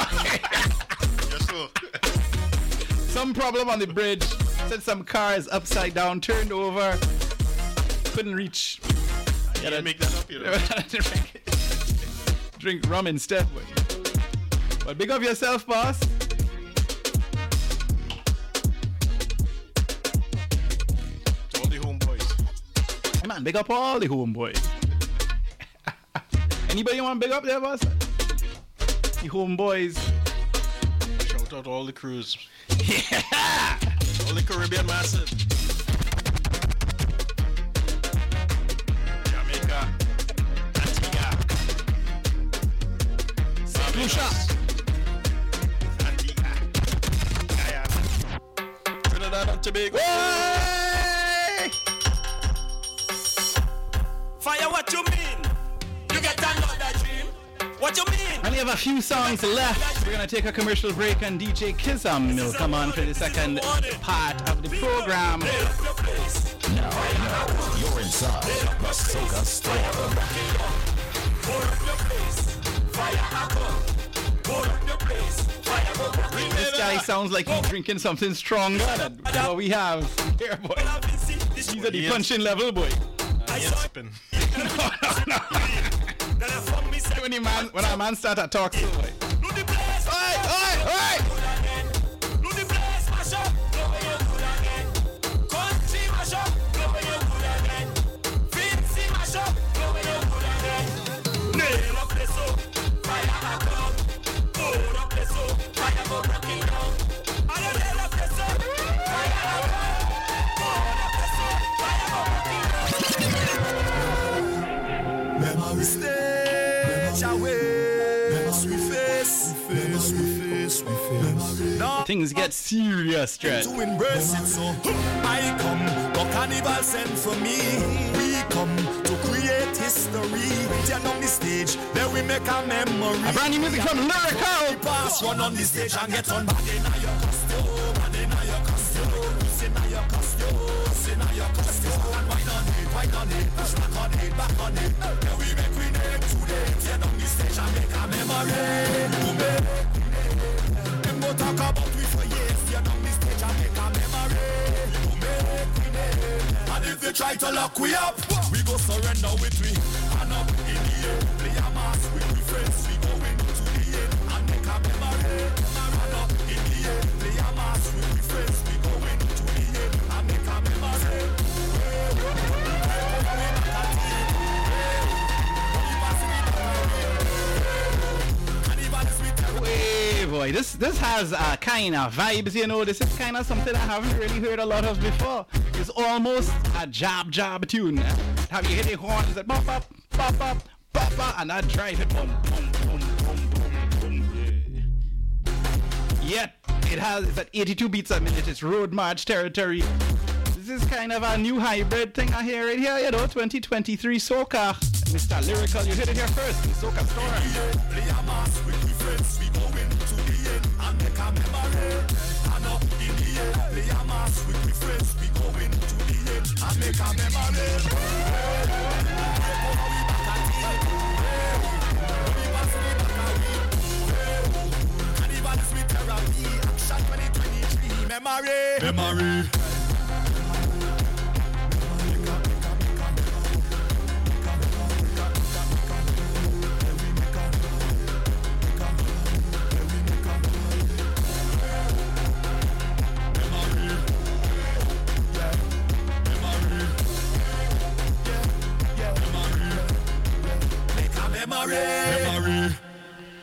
Some problem on the bridge. Said some car is upside down, turned over. Couldn't reach. I gotta make that up, you know. Drink rum instead. But big up yourself, boss. To all the homeboys. Hey man, big up all the homeboys. Anybody want big up there, boss? The homeboys. Shout out all the crews. Yeah! All the Caribbean masses. Lucia. Trinidad and Tobago. Fire, what you mean? You get another dream. What you mean? I only have a few songs left. We're going to take a commercial break and D J Kizzum will come on for the second part of the program. Now, now, you're inside the Soca Storm. This guy sounds like he's drinking something stronger than what we have here, boy. He's at the punching level, boy. I no, no, no. When, man, when a man starts to talk, so boy. things get serious, Dred. To embrace it, so I come, the carnival sent for me. We come to create history. Turn on the stage, then we make a memory. A brand new music from Lyrical. Pass one on the stage and get on. And if they try to lock we up, we go surrender with we. And up in the air, play a mass with we friends. We go into the air and make a memory. And up in the air, play a mass with we friends. We go into the air and make a memory. Hey boy, this this has uh, kind of vibes, you know. This is kind of something I haven't really heard a lot of before. It's almost a jab jab tune. Have you hit the horns that pop up, pop up, pop up, and I drive it on. Yet it has it's at eighty-two beats a minute. It's road march territory. This is kind of a new hybrid thing I hear right here, you know. twenty twenty-three Soca, Mister Lyrical. You heard it here first. The Soca Storm. We go into the end and make a memory. And up in the end, play a mass with my friends. We go into the end and make a memory. Cannibal is with therapy. Action twenty twenty-three. Memory. Memory. Memory.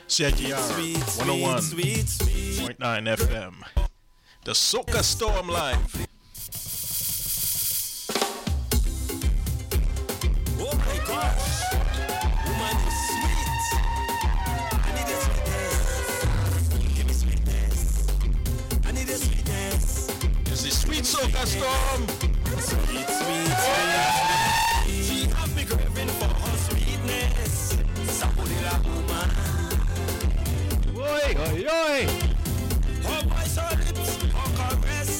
Shaggy R one oh one point nine F M. The Soca Storm Live. Oh my gosh. Woman is sweet. I need a sweetness. Give me sweetness. I need a sweetness. It's the sweet Soca Storm. Sweet, sweet, oh, sweet. She have me craving for her sweetness. Oi, oi, oi. Her voice, her lips, her caress.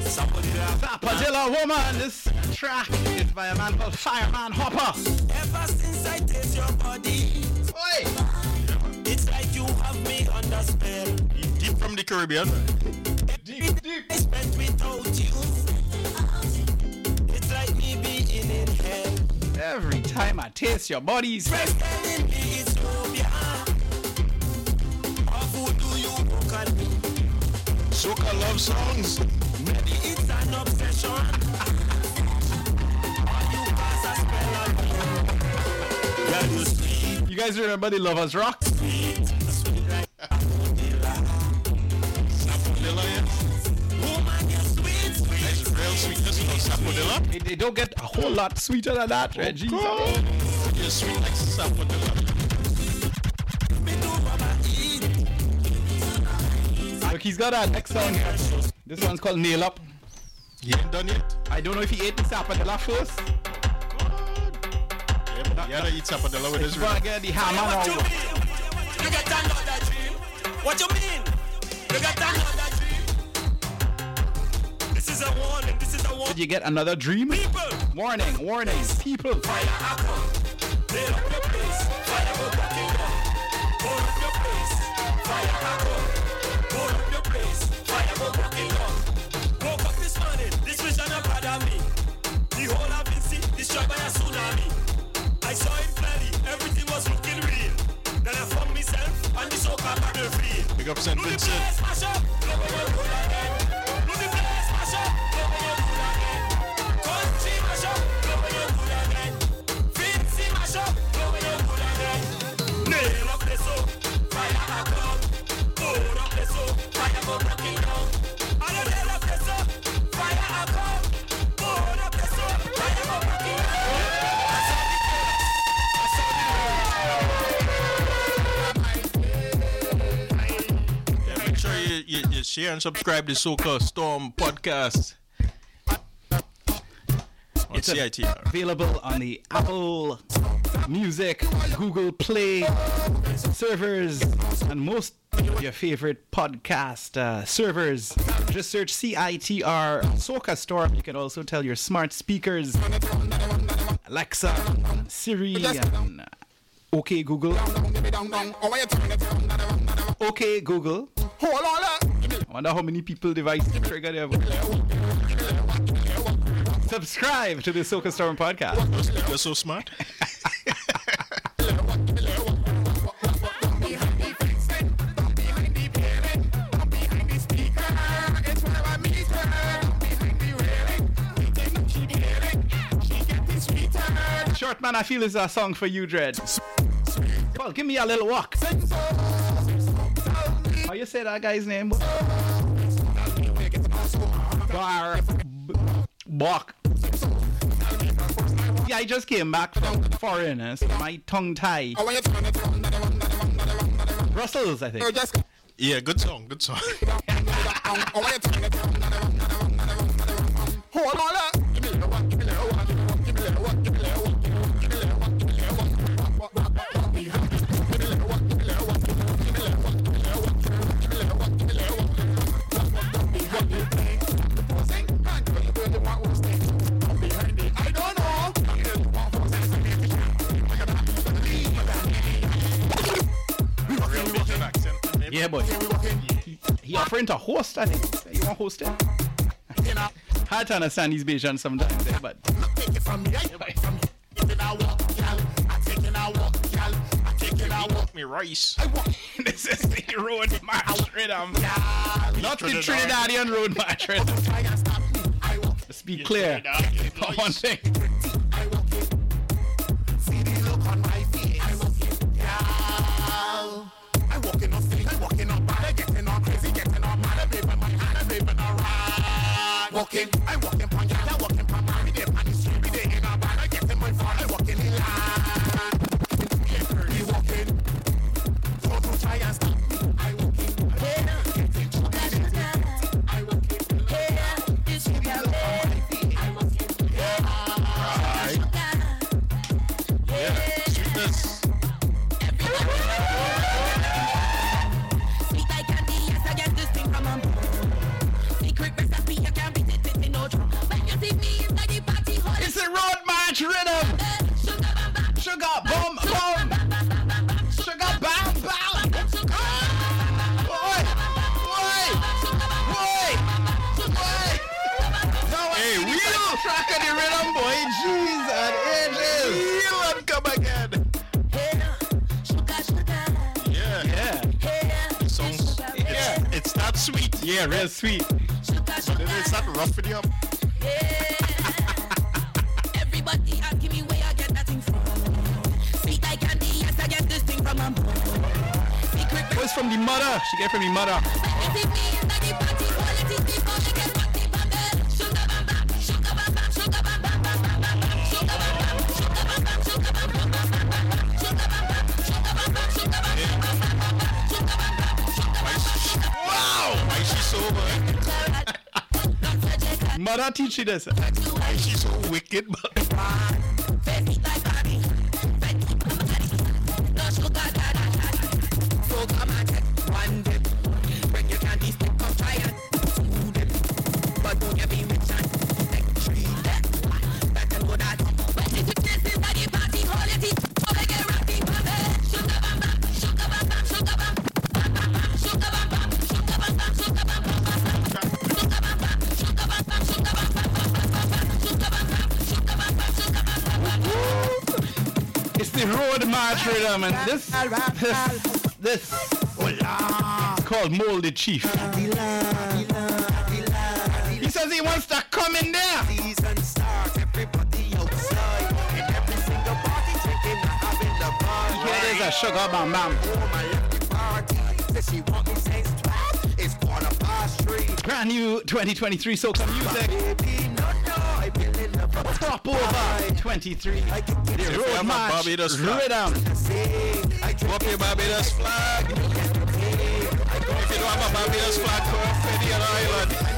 Sapadilla woman. This track is by a man called Fireman Hopper. Ever since I taste your body, oi, it's like you have me under spell. Deep from the Caribbean. Deep, deep. I spent without you. It's like me being in hell. Every time I taste your body, Soca love songs. Maybe it's an obsession. You, yeah, you guys remember the Lovers Rock? Sweet, sweet like sapodilla, yeah. Woman, you're sweet, sweet. That's real sweetness from sapodilla. They, they don't get a whole lot sweeter than that, oh, Reggie. You're sweet like sapodilla. Look, he's got a next song here. This one's called Nail Up. He ain't done it. I don't know if he ate the sapodilla first. Yeah, he had to eat sapodilla with his ring. He's get the hammer out. What you mean? You get another dream. What you mean? You get another dream. This is a warning. This is a warning. Did you get another dream? People. Warning, warning. People. Fire hacker. Nail up your place. Fire go back in love. Hold up your place. Fire hacker. Hold up your place, fire go back in love. Woke up this morning, this vision of bother me. The whole of it see, destroyed by a tsunami. I saw it clearly, everything was looking real. Then I found myself on the soca battlefield. Big up Saint Vincent. Smash up, no one could again. Do the place, smash up, no one could again. Country mash up, no one could again. Vinci mash up, no one could again. Nail up the soap, fire a club. Hold up the soap, fire go breaking down. And the nail up the soap, fire a club. Hold up the soap, fire go breaking down. I saw the colors, I saw the colors. I saw the colors. I saw the colors. share and subscribe to Soca Storm Podcast on it's C I T R. Available on the Apple Music, Google Play servers, and most of your favorite podcast uh, servers. Just search C I T R Soca Storm. You can also tell your smart speakers, Alexa, and Siri, and uh, OK Google. OK Google. I wonder how many people device trigger their voice. Subscribe to the Soca Storm podcast. You're so smart. Short Man, I Feel is a song for you, Dread. Well, give me a little walk. How you say that guy's name? Bar. Walk. Yeah, I just came back from foreign, so my tongue tie. Brussels, I think. Yeah, good song, good song. Yeah, boy. He offering to host, I think. You want to host it? Hard to understand these Bayesian sometimes, eh, but... Me rice. This is the road march rhythm. Not the Trinidadian road march rhythm. Let's be clear. For one thing. Walking, I walking on ya, walking on my day, and it's three day in a bag, I get in my father, walking in line. You walking, don't try and stop me. I walking, I walking, it's real. I walking, yeah. Yeah, sweetness. Speak like candy, yes, I get this thing from a secret recipe, I can't. It's a road march rhythm. Sugar bomb bomb. Sugar bomb bomb. Boy, boy, boy, boy. Hey, we don't track of the rhythm, boy. Jeez and ages. We don't come again. Yeah, yeah. It sounds, yeah, it's not sweet. Yeah, real sweet. It's not rough it up. Yeah. Everybody ask me where I get that thing from. Sweet like candy, yes, I get this thing from my mom. Secret. It was from the mother. She get from the mother. Wow! Why is she sober? Mother teach you this. Why she's so wicked, but rhythm, and this, this, this is called Molded Chief. He says he wants to come in there. Here is a sugar bam bam. Brand new twenty twenty-three Soca music. Pop over twenty-three. The road march. Barbados flag. Rhythm. Pop your Barbados flag. if you don't have a Barbados flag, go off any other island.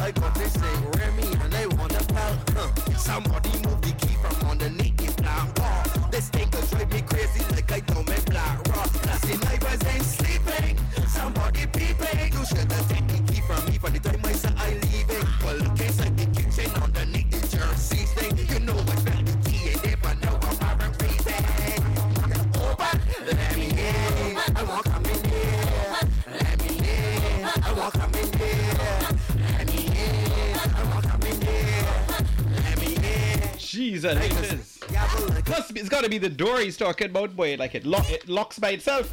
I got this thing, Remy, and I want a belt. Huh. Somebody move the key from underneath the black wall. This thing could drive me crazy like I don't make black rock. Last night I ain't sleeping. Somebody peeping. You should have taken the key from me by the time I said I leave it. Well, look inside the kitchen underneath the jersey thing. You know I found the key in there, but now I'm having reason. Oh, but let me in. I won't come in here. Let me in. I won't come in here. Jesus, it is. Plus, it's gotta be the door he's talking about, boy. Like it, lo- it locks by itself.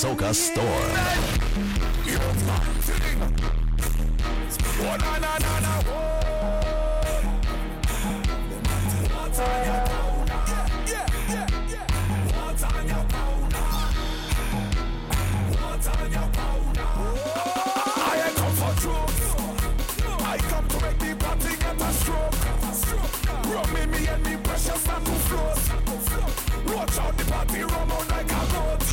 Soca Storm. You're fighting. Oh, no, no, no, no. No matter what's on your phone. Yeah, yeah, yeah. What's on your phone? What's on your phone? I ain't come for truth. I come to make the party get a stroke. Rum in me and me precious not to float. Watch out the party run out like a goat.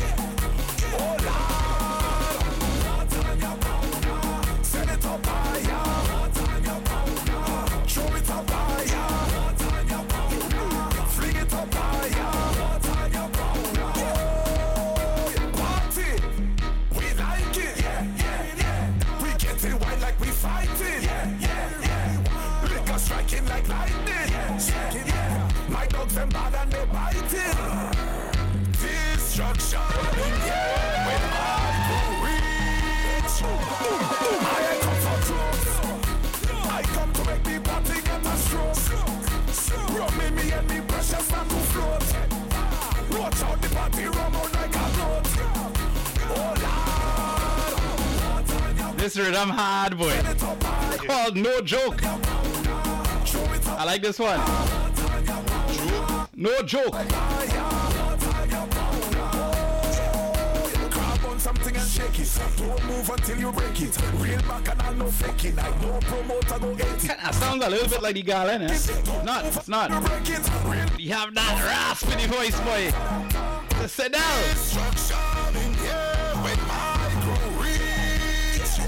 This rhythm hard, boy. It's called No Joke. I like this one. No Joke. Something and shake it. Don't move until you break it. Real back and I'm no faking. I know promoter go get it. That sounds a little bit like the girl, innit? It's not, it's not. You have that raspy voice, boy. Just sit down. Instruction in here with my crew. Reach.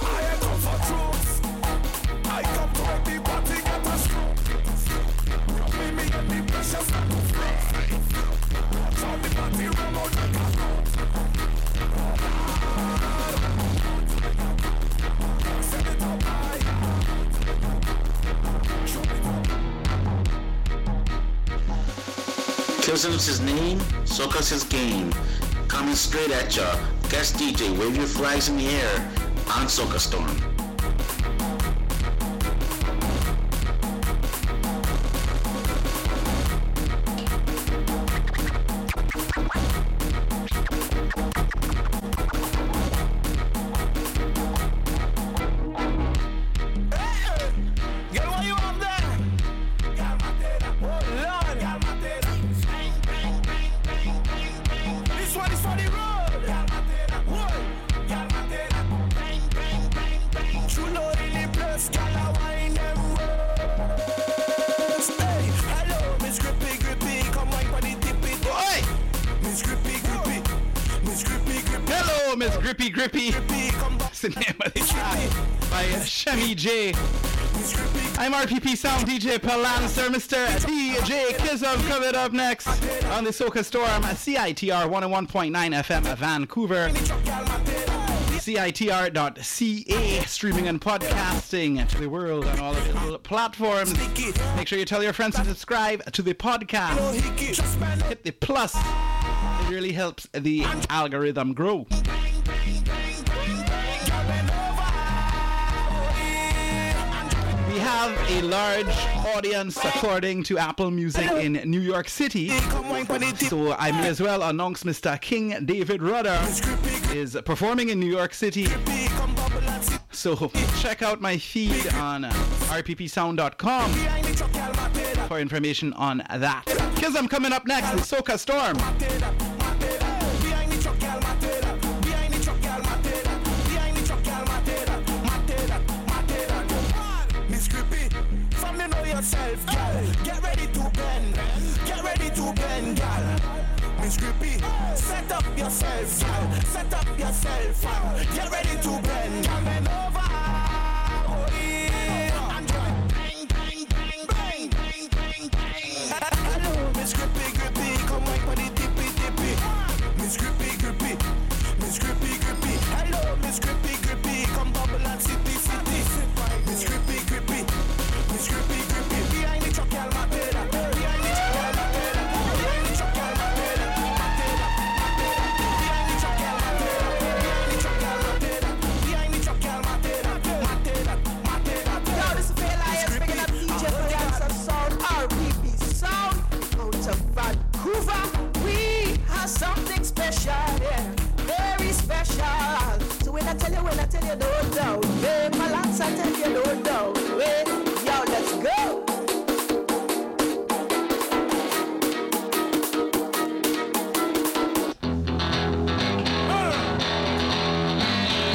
I am come for truth. I come to make the party get a stroke. Rub me, me, and me precious and the flow. Watch out the party run out like a goat. Kizzum's his name, Soca's his game. Coming straight at ya. Guest D J, wave your flags in the air on Soca Storm. J. I'm R P P Sound D J Palenza, Mister D J Kizzum, coming up next on the Soca Storm at C I T R one oh one point nine F M Vancouver, C I T R dot C A, streaming and podcasting to the world on all of its platforms. Make sure you tell your friends to subscribe to the podcast. Hit the plus. It really helps the algorithm grow. We have a large audience according to Apple Music in New York City, so I may as well announce Mister King David Rudder is performing in New York City. So check out my feed on R P P Sound dot com for information on that. Kizzum coming up next, the Soca Storm. Yourself, girl. Get ready to bend, get ready to bend, girl. Miss Grippy, set up yourself, girl. Set up yourself, girl. Get ready to bend, girl. Bend over, oh yeah. And join, bang, bang, bang, bang, bang, bang, bang. Hello, Miss Grippy, Grippy, come wipe on the tippy, tippy. Miss Grippy, Grippy, Miss Grippy, Grippy. Hello, Miss Grippy, Grippy, come bubble and city, city. Miss Grippy, Grippy, Miss Grippy. Something special, yeah, very special. So when I tell you, when I tell you, don't doubt. Hey, my lads, I tell you, don't doubt. Hey, yo, let's go.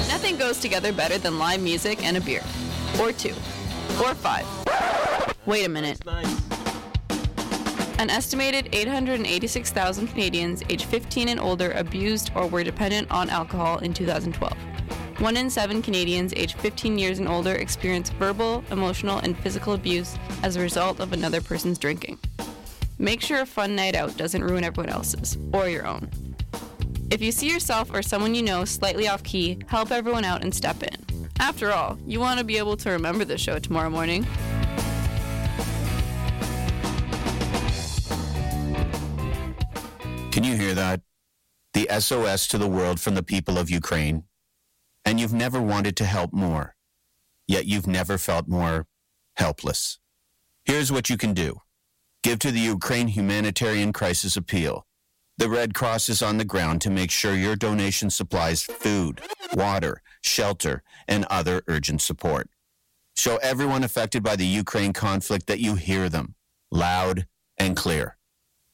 Nothing goes together better than live music and a beer. Or two. Or five. Wait a minute. An estimated eight hundred eighty-six thousand Canadians aged fifteen and older abused or were dependent on alcohol in two thousand twelve. One in seven Canadians aged fifteen years and older experienced verbal, emotional, and physical abuse as a result of another person's drinking. Make sure a fun night out doesn't ruin everyone else's, or your own. If you see yourself or someone you know slightly off key, help everyone out and step in. After all, you want to be able to remember the show tomorrow morning. Can you hear that? The S O S to the world from the people of Ukraine. And you've never wanted to help more, yet you've never felt more helpless. Here's what you can do. Give to the Ukraine Humanitarian Crisis Appeal. The Red Cross is on the ground to make sure your donation supplies food, water, shelter, and other urgent support. Show everyone affected by the Ukraine conflict that you hear them, loud and clear.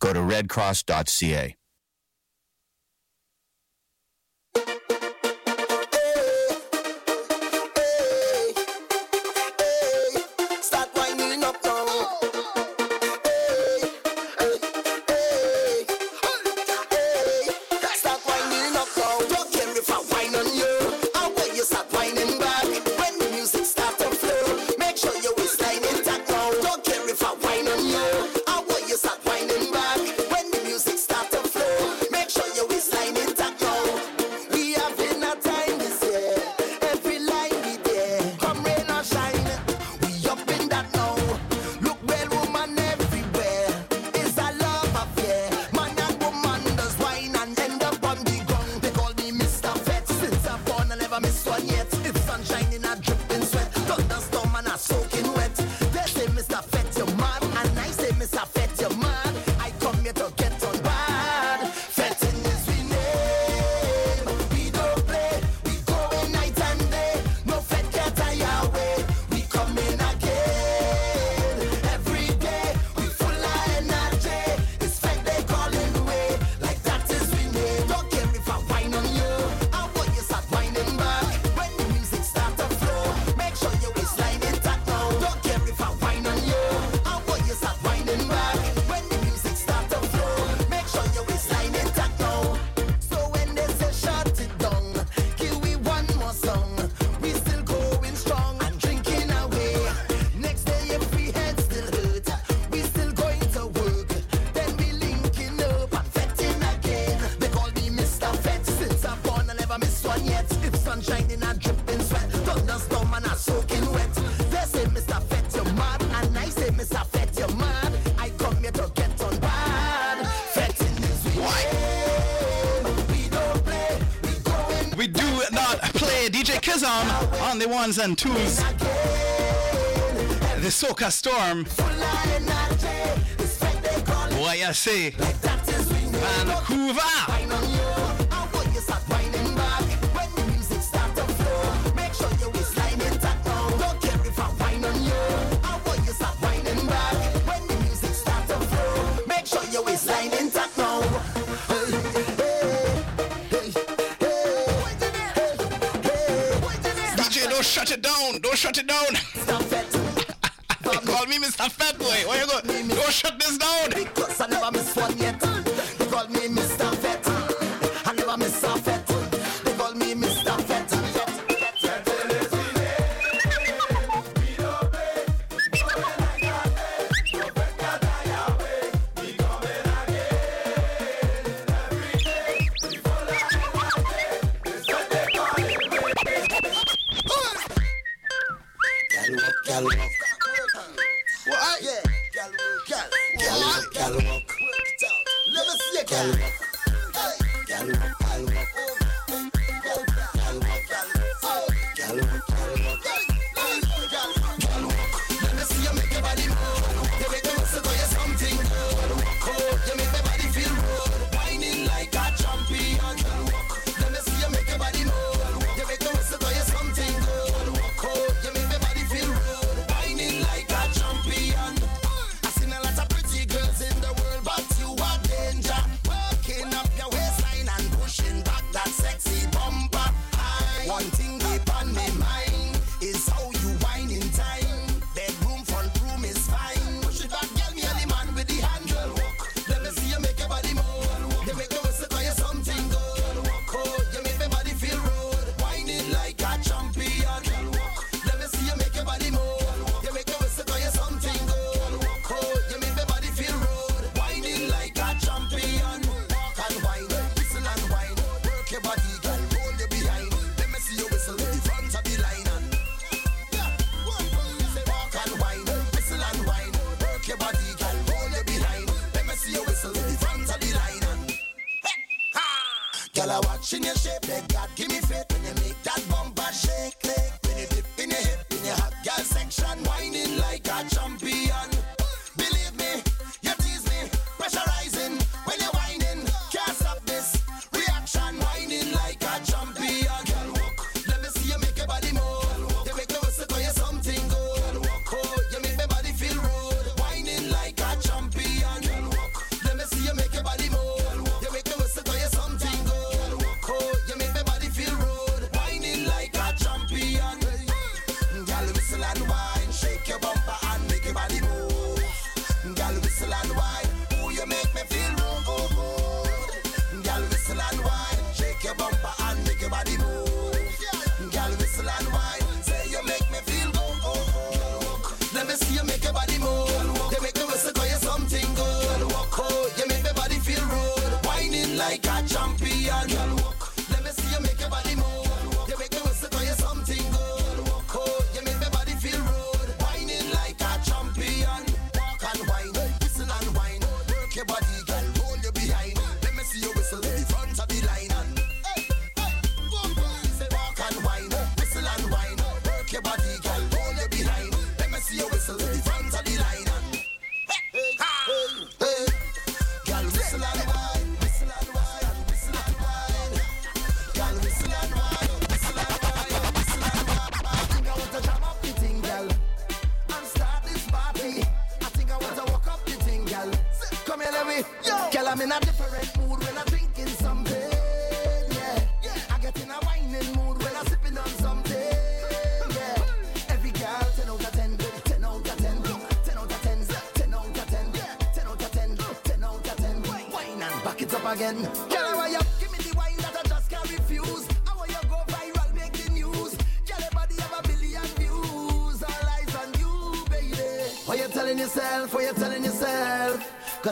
Go to red cross dot c a. Stop the Kizzum on the ones and twos. The Soca Storm. Y S A. Vancouver. Shut it down, don't shut it down. Call me Mister Fatboy. Where you go? Don't shut this down. Because I never miss one yet. They call me Mister Fett. I never miss a Fett. They call me Mister Fett.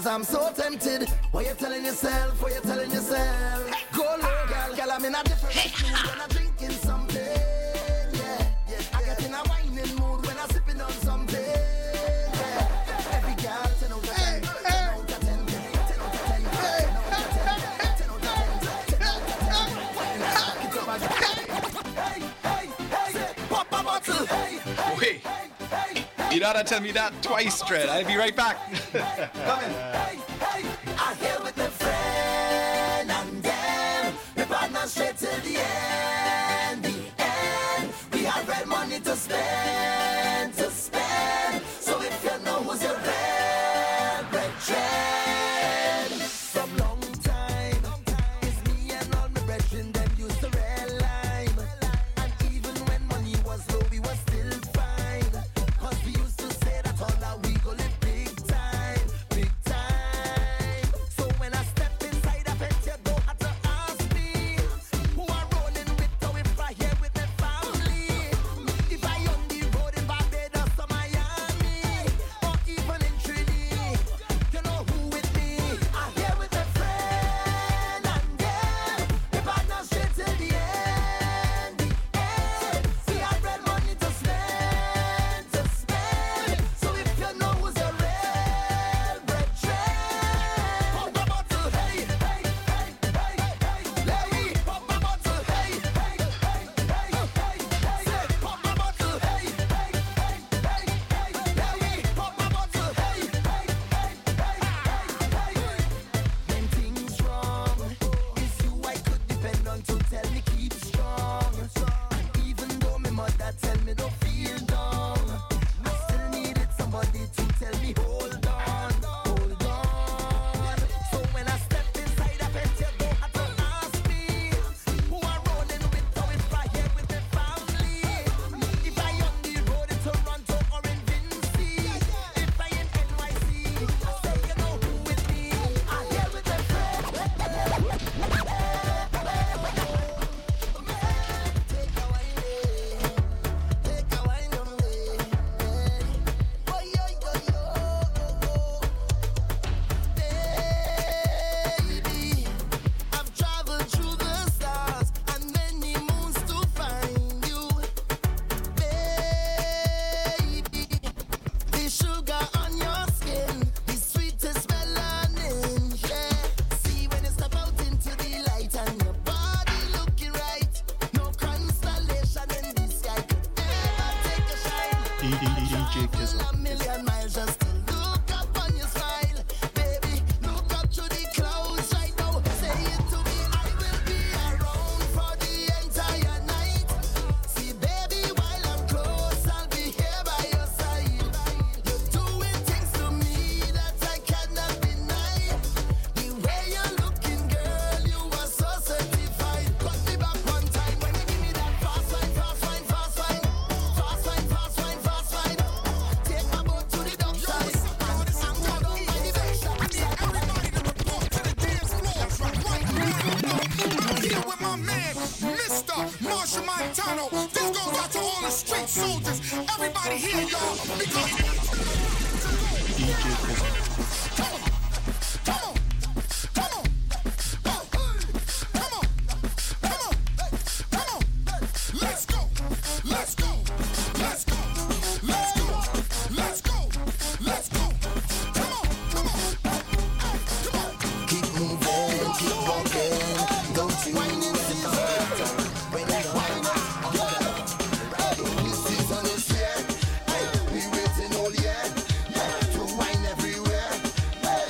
I'm so tempted. What you telling yourself? What you telling yourself? Go low, girl. Girl, I'm in a different mood when I'm drinking something. Yeah, yeah. I get in a whining mood when I'm sipping on something. Yeah. Every girl, ten out of ten, ten out of ten, ten out of ten, ten out of ten, ten out of ten, ten out of ten. Hey, hey. gotta tell me that twice, Tread. I'll be right back. Come in. Hey, hey, I here with a friend and them. We partner straight till the end, the end. We have red money to spend, to spend. So if you know who's your red, red Tread. From long time, long time, it's me and all my brethren. Them used to red lime, and even when money was low, we were still fine. Cause we used to say that all that we go live big time, big time. So when I step inside a pet, you don't have to ask me who I'm rolling with or if I here with my family. If I on the road in Barbados or Miami or even in Trinity, you know who with me. I here with my friend and them. If I not straight till the end, the end. See I red money to spend, to spend. So if you know who's your real red trend, pop my bottle, hey, hey, hey, hey, hey, hey. Pop my bottle, hey, hey, hey, hey, hey, hey. Say, pop my bottle, hey, hey, hey, hey, hey, hey. Pop my bottle, hey, hey, hey, hey, hey, hey. When things wrong, it's you I could depend on to tell me keep strong. And even though my mother tell me don't feel down, I still needed somebody to tell me hold on, hold on. So when I step inside a pet, you don't have to ask me who I'm rolling with or if I here with my family. If I on the road in Toronto or in Vinci, if I in N Y C, I say you know who with me. I here with my friend. I've traveled through the stars and many moons to find you, baby. The sugar on your skin, the sweetest melanin, yeah. See when you step out into the light and your body looking right, no constellation in the sky could ever take a shine. D J Kizzum. A million miles just to look up on your smile, baby. Look up to the clouds right now. Say it to me, I will be around for the entire night. See, baby, while I'm close, I'll be here by your side. You're doing things to me that I cannot deny. The way you're looking, girl, you are so certified. Got me back one time when you give me that fast line, fast line, fast line, fast line, fast line, fast line. Take my boat to the dockside. I'm gonna go by the beach. Here with my man, Mister Marshall Montano. This goes out to all the street soldiers. Everybody here, y'all. Because come on, come on, come on, oh, come on, come on, come on. Let's go, let's go, let's go, let's go, let's go, let's go. Come on, come on, come on. Keep moving, keep walking. Don't you whining season? This season is here. Hey, we waiting all year. Yeah, to wine everywhere. Hey,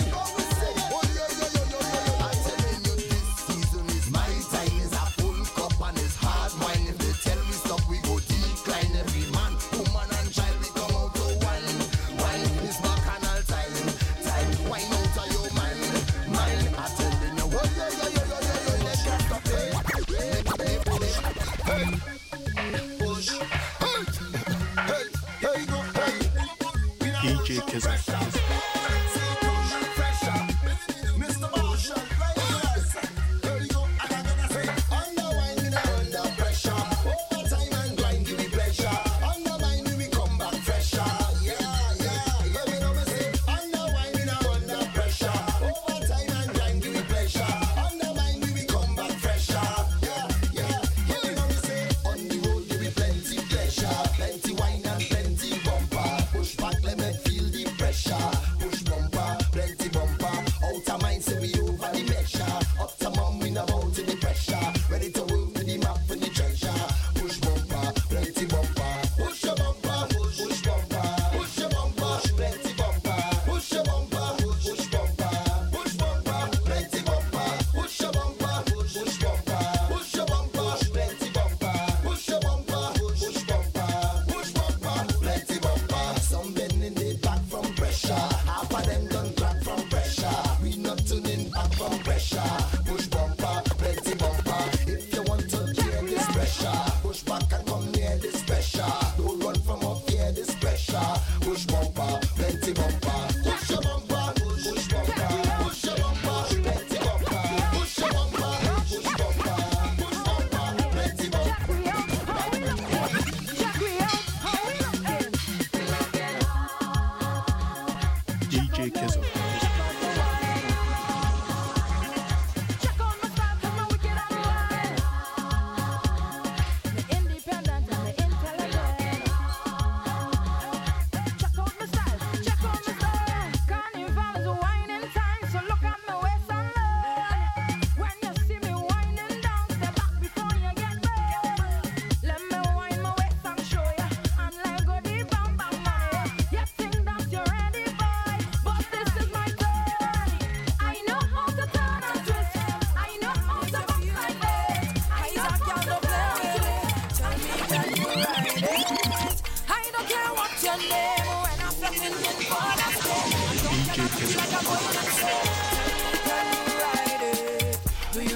Do you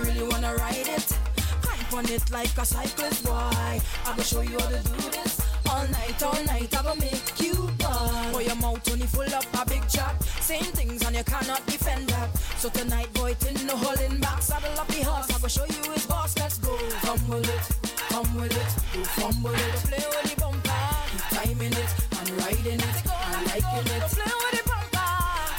really wanna ride it? Hype on it like a cyclist, boy. I'm gonna show you how to do this. All night, all night, I'm gonna make you burn. Boy, your mouth only full up a big chop. Saying things and you cannot defend that. So tonight, boy, tin no holding back. Saddle up the horse, I'm gonna show you his boss. Let's go. Come with it, come with it, you fumble it. Play with the bumper, keep timing it and riding it and liking it. Play with the bumper,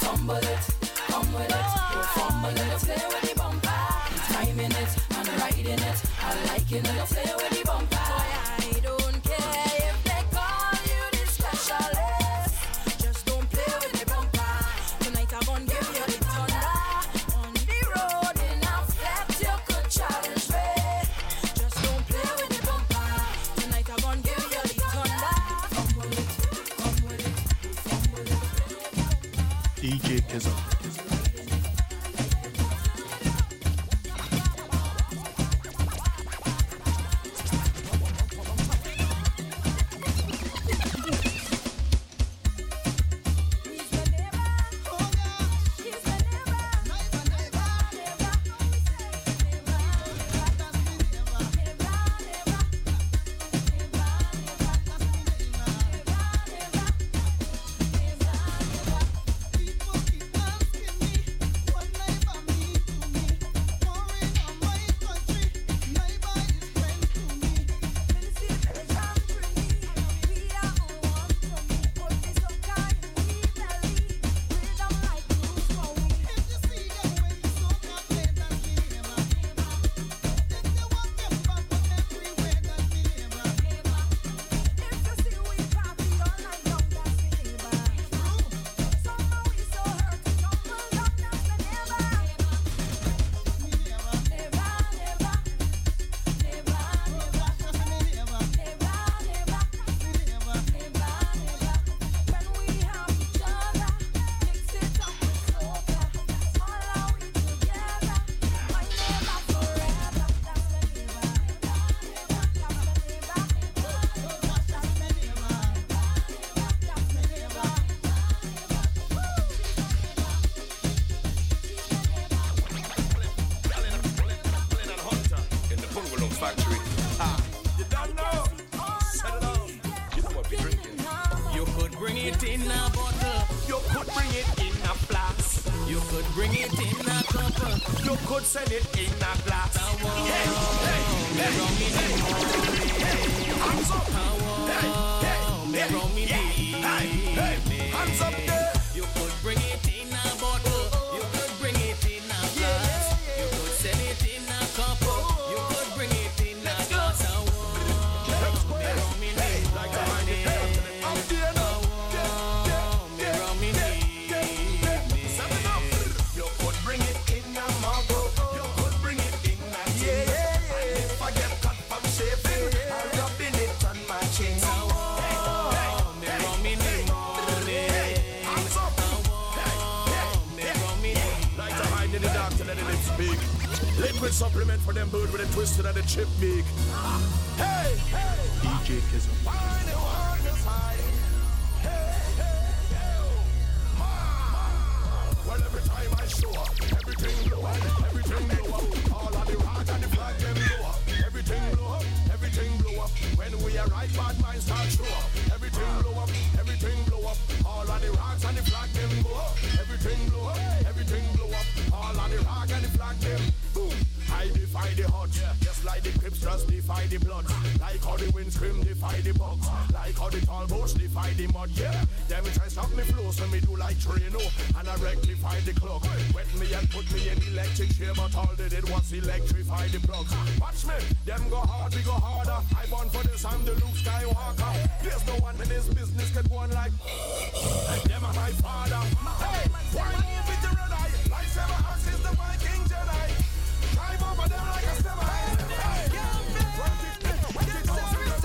tumble it, come with it, you fumble it. Play with the bumper, keep timing it and riding it and liking it. Play with the bumper. I don't care if they call you the specialist, just don't play with the bumper. Tonight I won't give you the thunder. On the road enough that you could challenge me. D J Kizzum.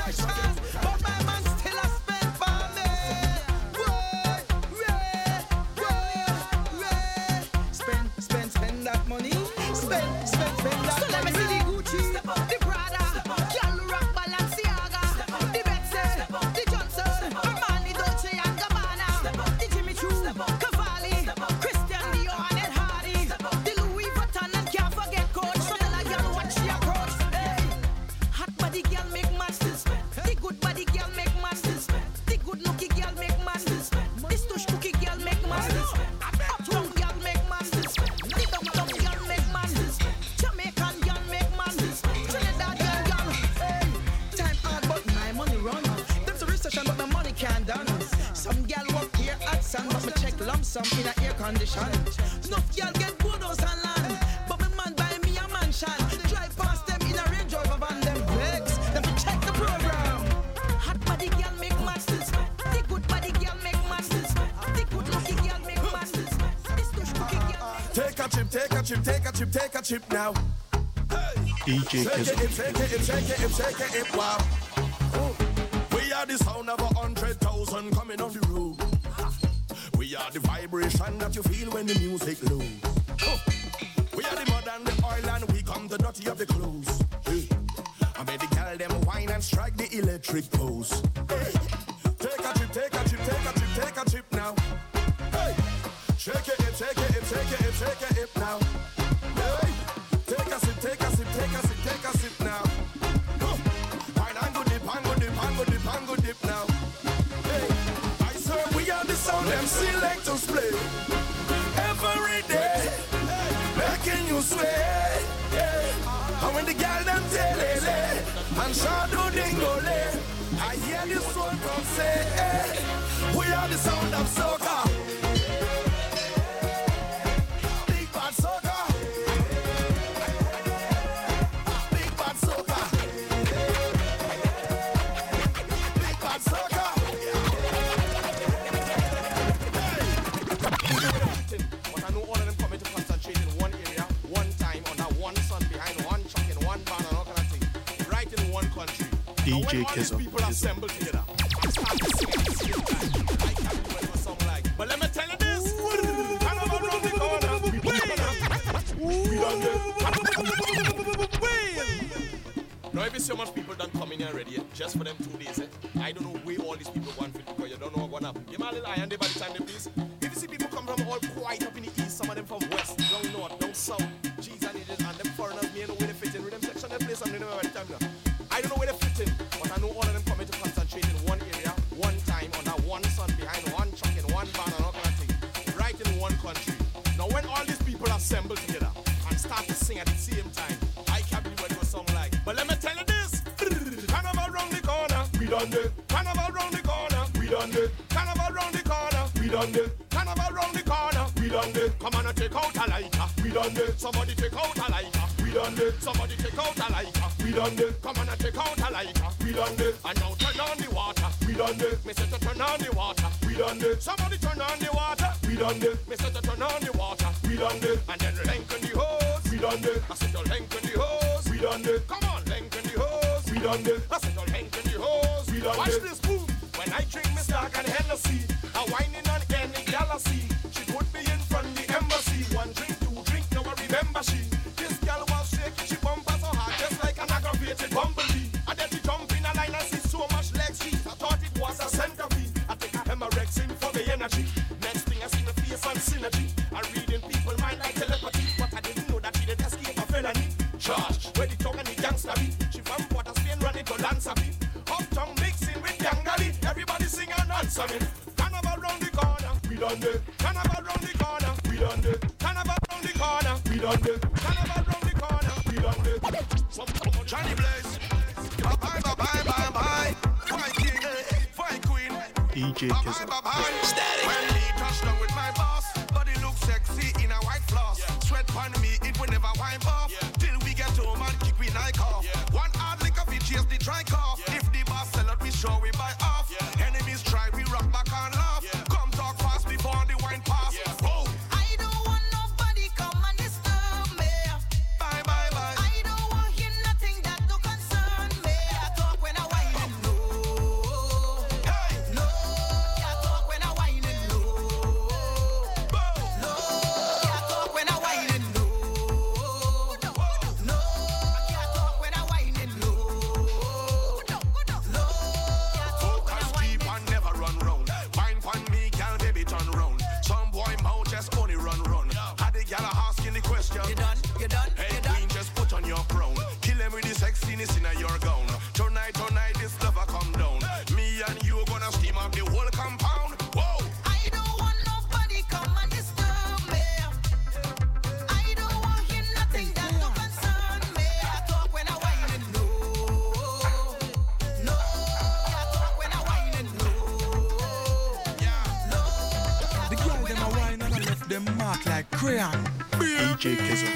Johnson, Armani, Dolce some in a air condition. Enough y'all get good house and land, but my man buy me a mansion. Drive past them in a Range Rover van, them vex. Them check the program. Hot body girl make masters. The good body girl make masters. The good lucky girl make masters. This push cookie girl. Take a chip, take a chip, take a chip, take a chip now. D J Kizzum. Shake it, shake it, shake it, shake it, wow. We are the sound of a hundred thousand coming off the road. We are the vibration that you feel when the music blows. We are the mud and the oil and we come the dirty of the clothes. I made the girl them whine and strike the electric pose. Hey. Take a chip, take a chip, take a chip, take a chip now. Hey. Shake it, shake it, shake it, shake it now. Hey. Take a sip, take a sip, take a sip, take a sip now. Pango dip now. Hey, I swear we are the sound them selectors play every day, making you sway. Yeah. And when the girl them telele and shadow dingole, I hear the soul from say, hey, we are the sound of soca. D J Kizzum. People assemble together. I can't do it for something like. But let me tell you this. I'm about round the corner. We done. Now, if you see how much people done come in here already, eh? Just for them two days, eh? I don't know where all these people want for it because you don't know what happened. Give me a little eye on them by the time they please. If you see people come from all quite up in the east, some of them from west, down north, down south, cheese and it is, and them foreigners, me and the way they fit in, rhythm section, they play something by the time now. I don't know where they fit in, but I know all of them coming to concentrate in one area, one time, on that one sun, behind one truck, in one van, and all kind of thing, right in one country. Now, when all these people assemble together and start to sing at the same time, I can't believe what it was something like. But let me tell you this: Carnival round the corner, we done it. Carnival round the corner, we done it. Carnival round the corner, we done it. Carnival round the corner, we done it. Come on and take out a lighter, we done it. Somebody take out a lighter, we done it. Somebody take out a lighter. We done it. Come on and take out a lighter. We done it. And now turn on the water. We done it. Mister to turn on the water. We done it. Somebody turn on the water. We done it. Mister to turn on the water. We done it. And then lengthen the hose. We done it. I said to lengthen the hose. We done it. Come on, lengthen the hose. We done it. I said to lengthen the hose. We done it. Watch this move. When I drink Miss Dark and Hennessy, I whining on any galaxy. She put me in front the embassy. One drink, two drink, now I remember she. This girl was shaking, she bumper so hard, just like an aggravated bumblebee. I then she jump in a line and see so much legs she. I thought it was a centipede. I take a hemorrhage in for the energy. Next thing I see the face and synergy. I read in people's mind like telepathy, but I didn't know that she did escape a felony. Charge, where the tongue and the gangster be. She from Port of Spain running to Lanzarote. Uptown mixing with Yangali, everybody sing and dance on it. Carnival round the corner, we done it. Carnival round the corner, we done it. Carnival round the corner, we done it. Carnival round the corner, we done it. Some Johnny Blaze, bye bye bye bye bye. Fine king, fine queen. D J Kizzum. Bye bye bye. Static. When he touched down with my boss, body looks sexy in a white floss. Yeah. Sweat on me, it will never wind off. Yeah. Till we get home and kick me like off. Yeah. One hard lick of it, cheers the dry cough. Yeah. If the boss sell out, we show we buy off. Yeah. Enemies try, we rock back and laugh. Yeah. Come talk fast before the wine pass. Yeah. like crayon. D J Kizzum.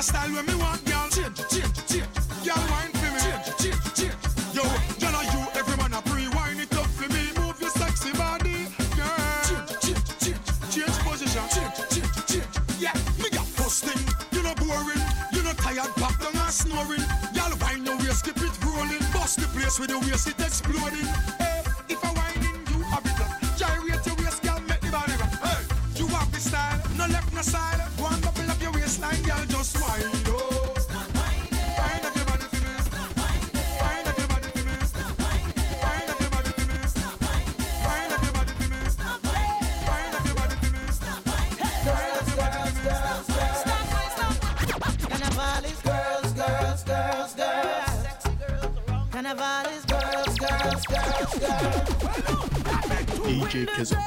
Style when me want, girl, change, change, change. Girl, wine for me, change, change, change. Yo, girl, are you every man a pre-wine it up for me? Move your sexy body, girl. Change, change, change, change position, change, change, change. Yeah, me got busting, you no boring, you no tired, back down and snoring. Girl, wine your waist, keep it rolling, bust the place with your waist, it exploding. Hey, if I wine in, you have it up. Gyrate your waist, girl, make the body rock. Hey, you have the style, no left, no side. Go and bubble up your waistline, girl, just wine. D J Kizzum.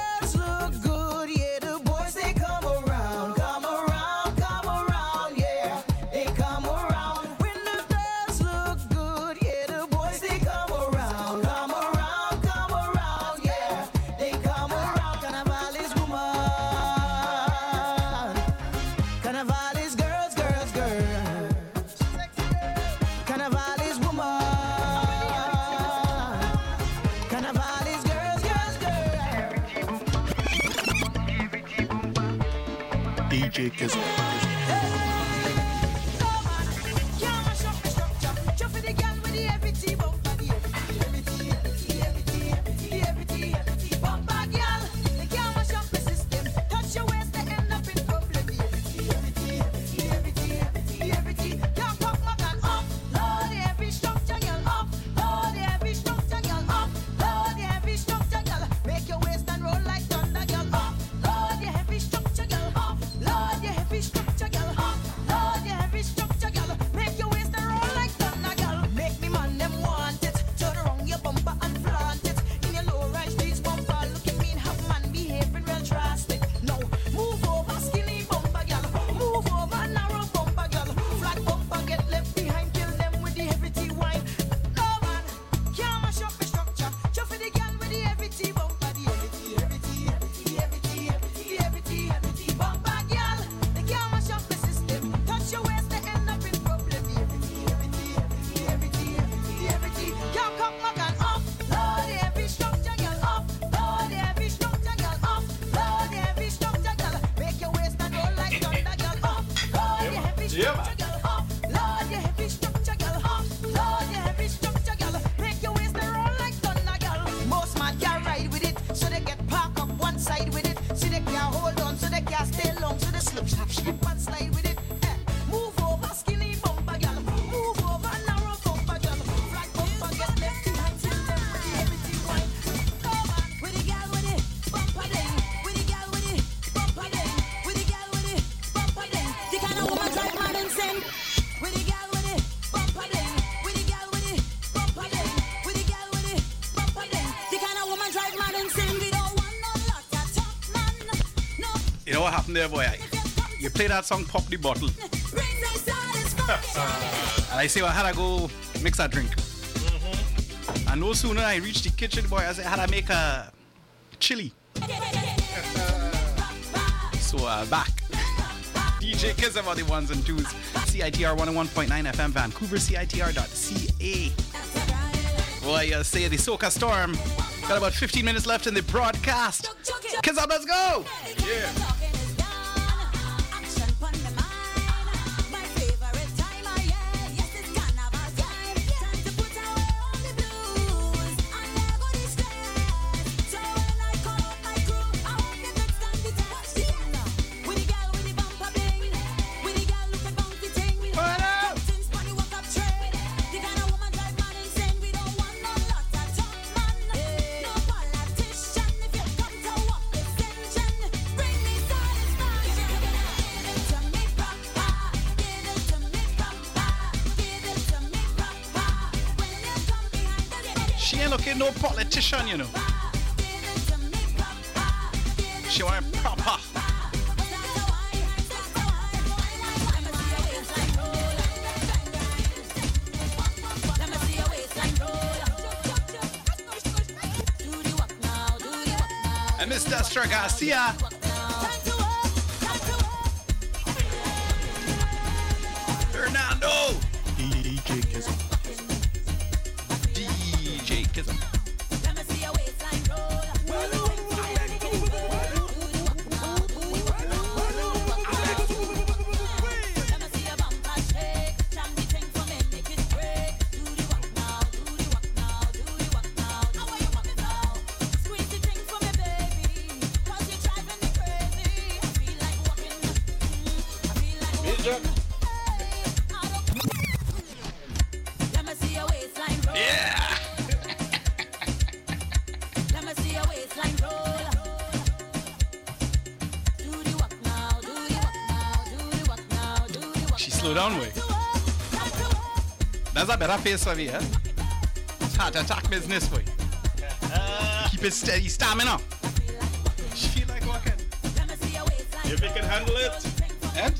There, boy. You play that song, pop the bottle. And I say, well, I had to go mix that drink. Mm-hmm. And no sooner I reached the kitchen, boy, I said, I had to make a chili. So uh, back. D J Kizzum are the ones and twos. C I T R one oh one point nine F M Vancouver, C I T R dot C A. Boy, you say the Soca Storm. Got about fifteen minutes left in the broadcast. Kizzum, let's go! Yeah. We She ain't looking no politician, you know. She want proper. And Miss Destra Garcia. Fernando. D J Kizzum. D J Kizzum. Better face of you, huh? It's hard to attack business way. Uh, Keep it steady stamina. She like walking. If you can handle it. And?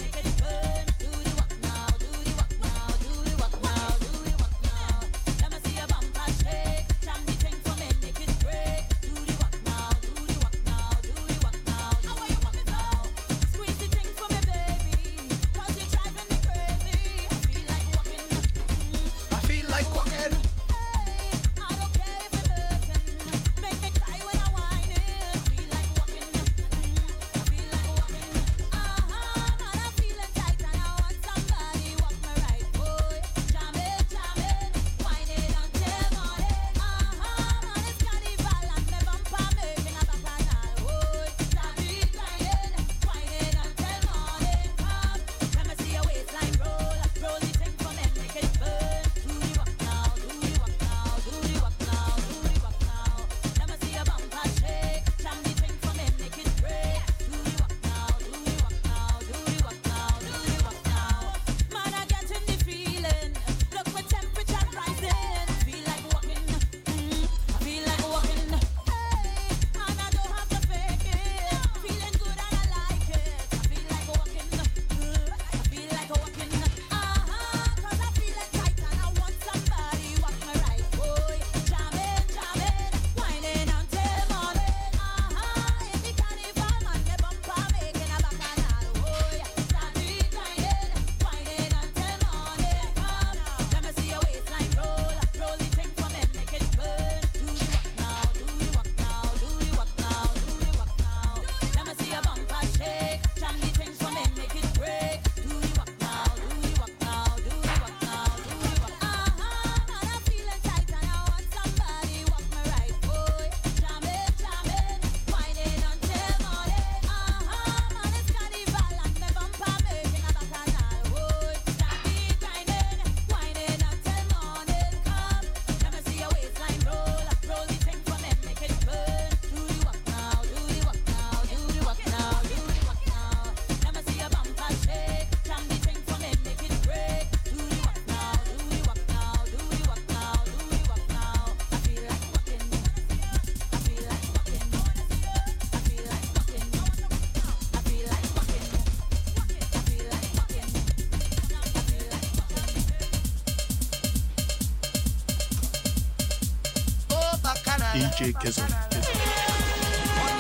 D J Kizzum. What?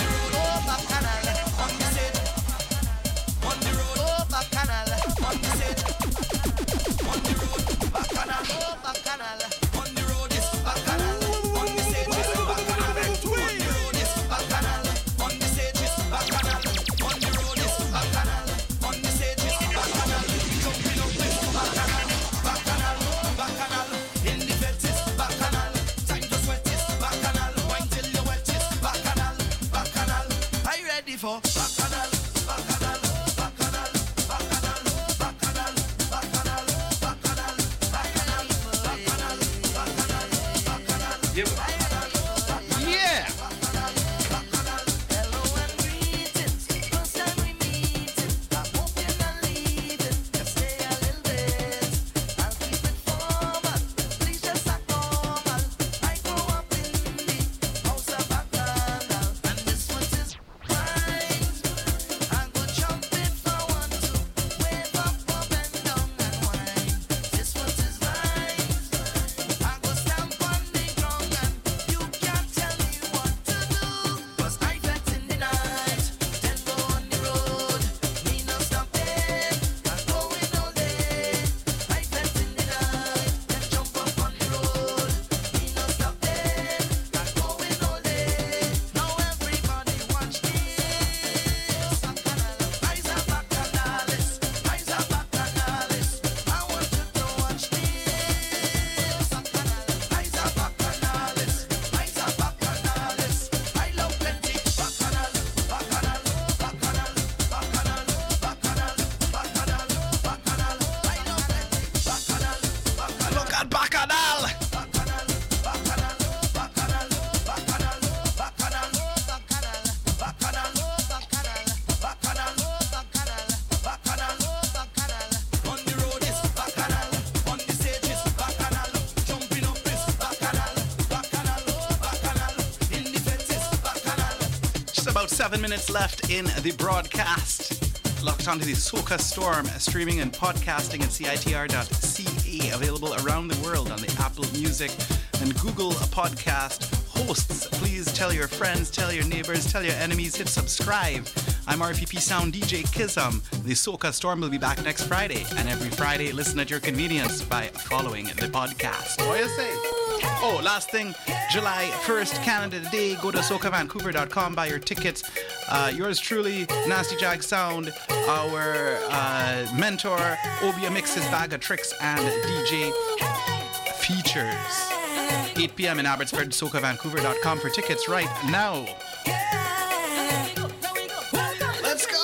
seven minutes left in the broadcast. Locked onto the Soca Storm, streaming and podcasting at C I T R dot C A, available around the world on the Apple Music and Google Podcast hosts. Please tell your friends, tell your neighbors, tell your enemies, hit subscribe. I'm R P P Sound D J Kizzum. The Soca Storm will be back next Friday, and every Friday, listen at your convenience by following the podcast. What do you say? Oh, last thing, July first, Canada Day. Go to Soca Vancouver dot com, buy your tickets. Uh, yours truly, Nasty Jag Sound, our uh, mentor, Obeah Mix, his Bag of Tricks, and D J Features. eight p.m. in Abbotsford, Soca Vancouver dot com for tickets right now. Let's go!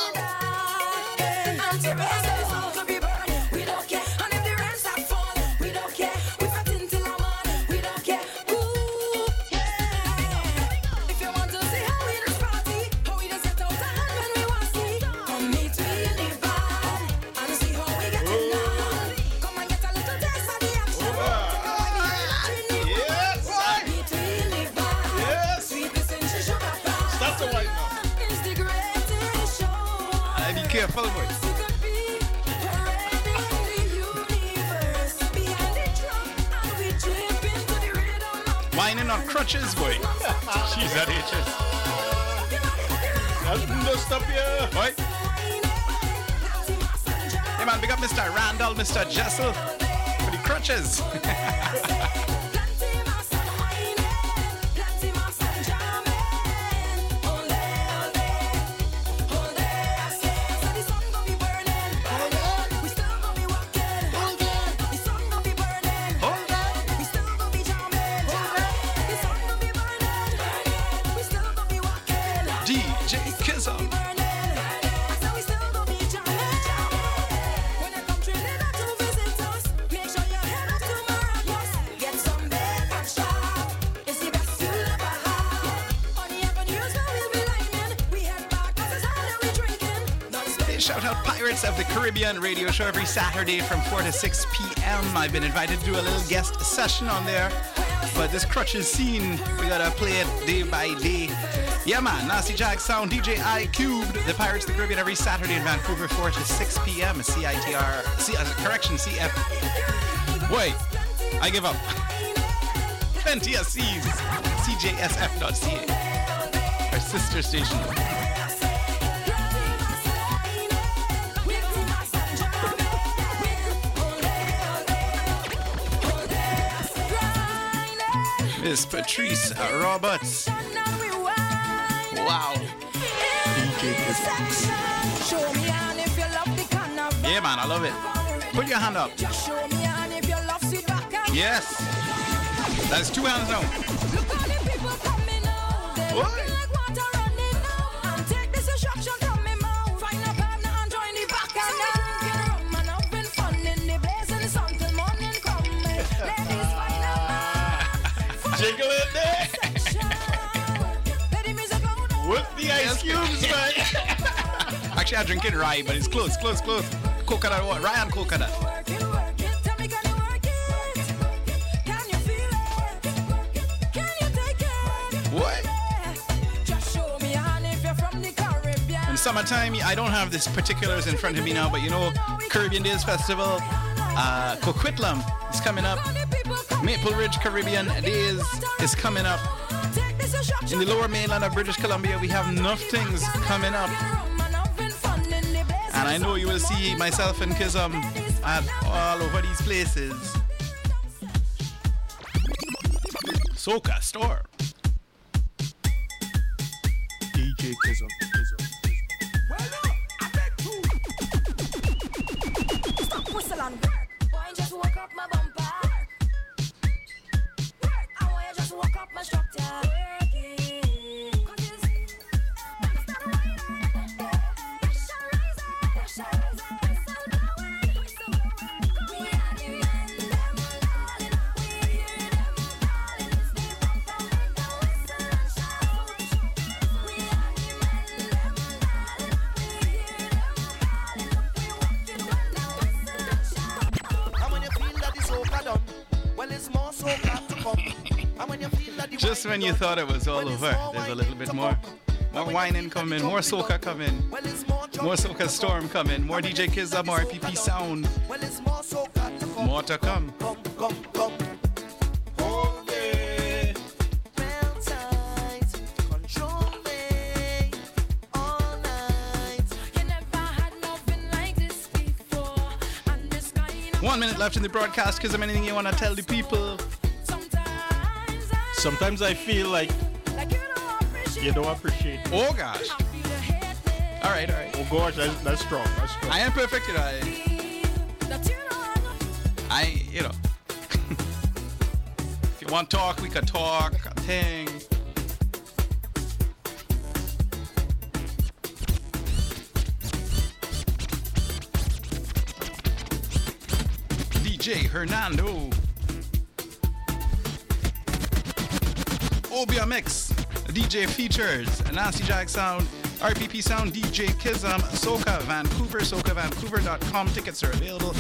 Careful boy. Whining on crutches, boy. She's at H's. No stop here, boy. Hey man, big up Mister Randall, Mister Jessal for the crutches. Shout out Pirates of the Caribbean radio show every Saturday from four to six p.m. I've been invited to do a little guest session on there. But this crutches scene, we gotta play it day by day. Yeah man, Nasty Jag Sound, D J I Cubed, the Pirates of the Caribbean every Saturday in Vancouver, four to six p.m. C I T R, C, uh, correction, C F. Wait, I give up. N T S C's, C J S F dot C A, our sister station. Miss Patrice Roberts. Wow. Yeah, man, I love it. Put your hand up. Yes. That's two hands now. What? Jiggle it there. With the ice cubes, man. Actually, I drink it rye, but it's close, close, close. Coconut water, rye and coconut. What? In summertime, I don't have these particulars in front of me now, but you know, Caribbean Days Festival, uh, Coquitlam is coming up. Maple Ridge Caribbean Days is coming up. In the lower mainland of British Columbia, we have enough things coming up. And I know you will see myself and Kizzum at all over these places. Soca Storm. D J Kizzum. Stop whistle and work. Boy, just walk up my bumper. Just when you thought it was all over, there's a little bit more. More whining coming, more soca coming, more soca storm coming, more D J Kizzum, more R P P sound, more to come. One minute left in the broadcast. Kizzum, anything you want to tell the people? Sometimes I feel like you don't appreciate me. Oh gosh. All right, all right. Oh gosh, that's, that's strong. That's strong. I am perfect, you know. I, I you know. If you want to talk, we can talk. I think. D J Hernando. Obeah Mix. D J Features, Nasty Jag Sound, R P P Sound, D J Kizzum, Soca Vancouver, Soca Vancouver dot com. Tickets are available.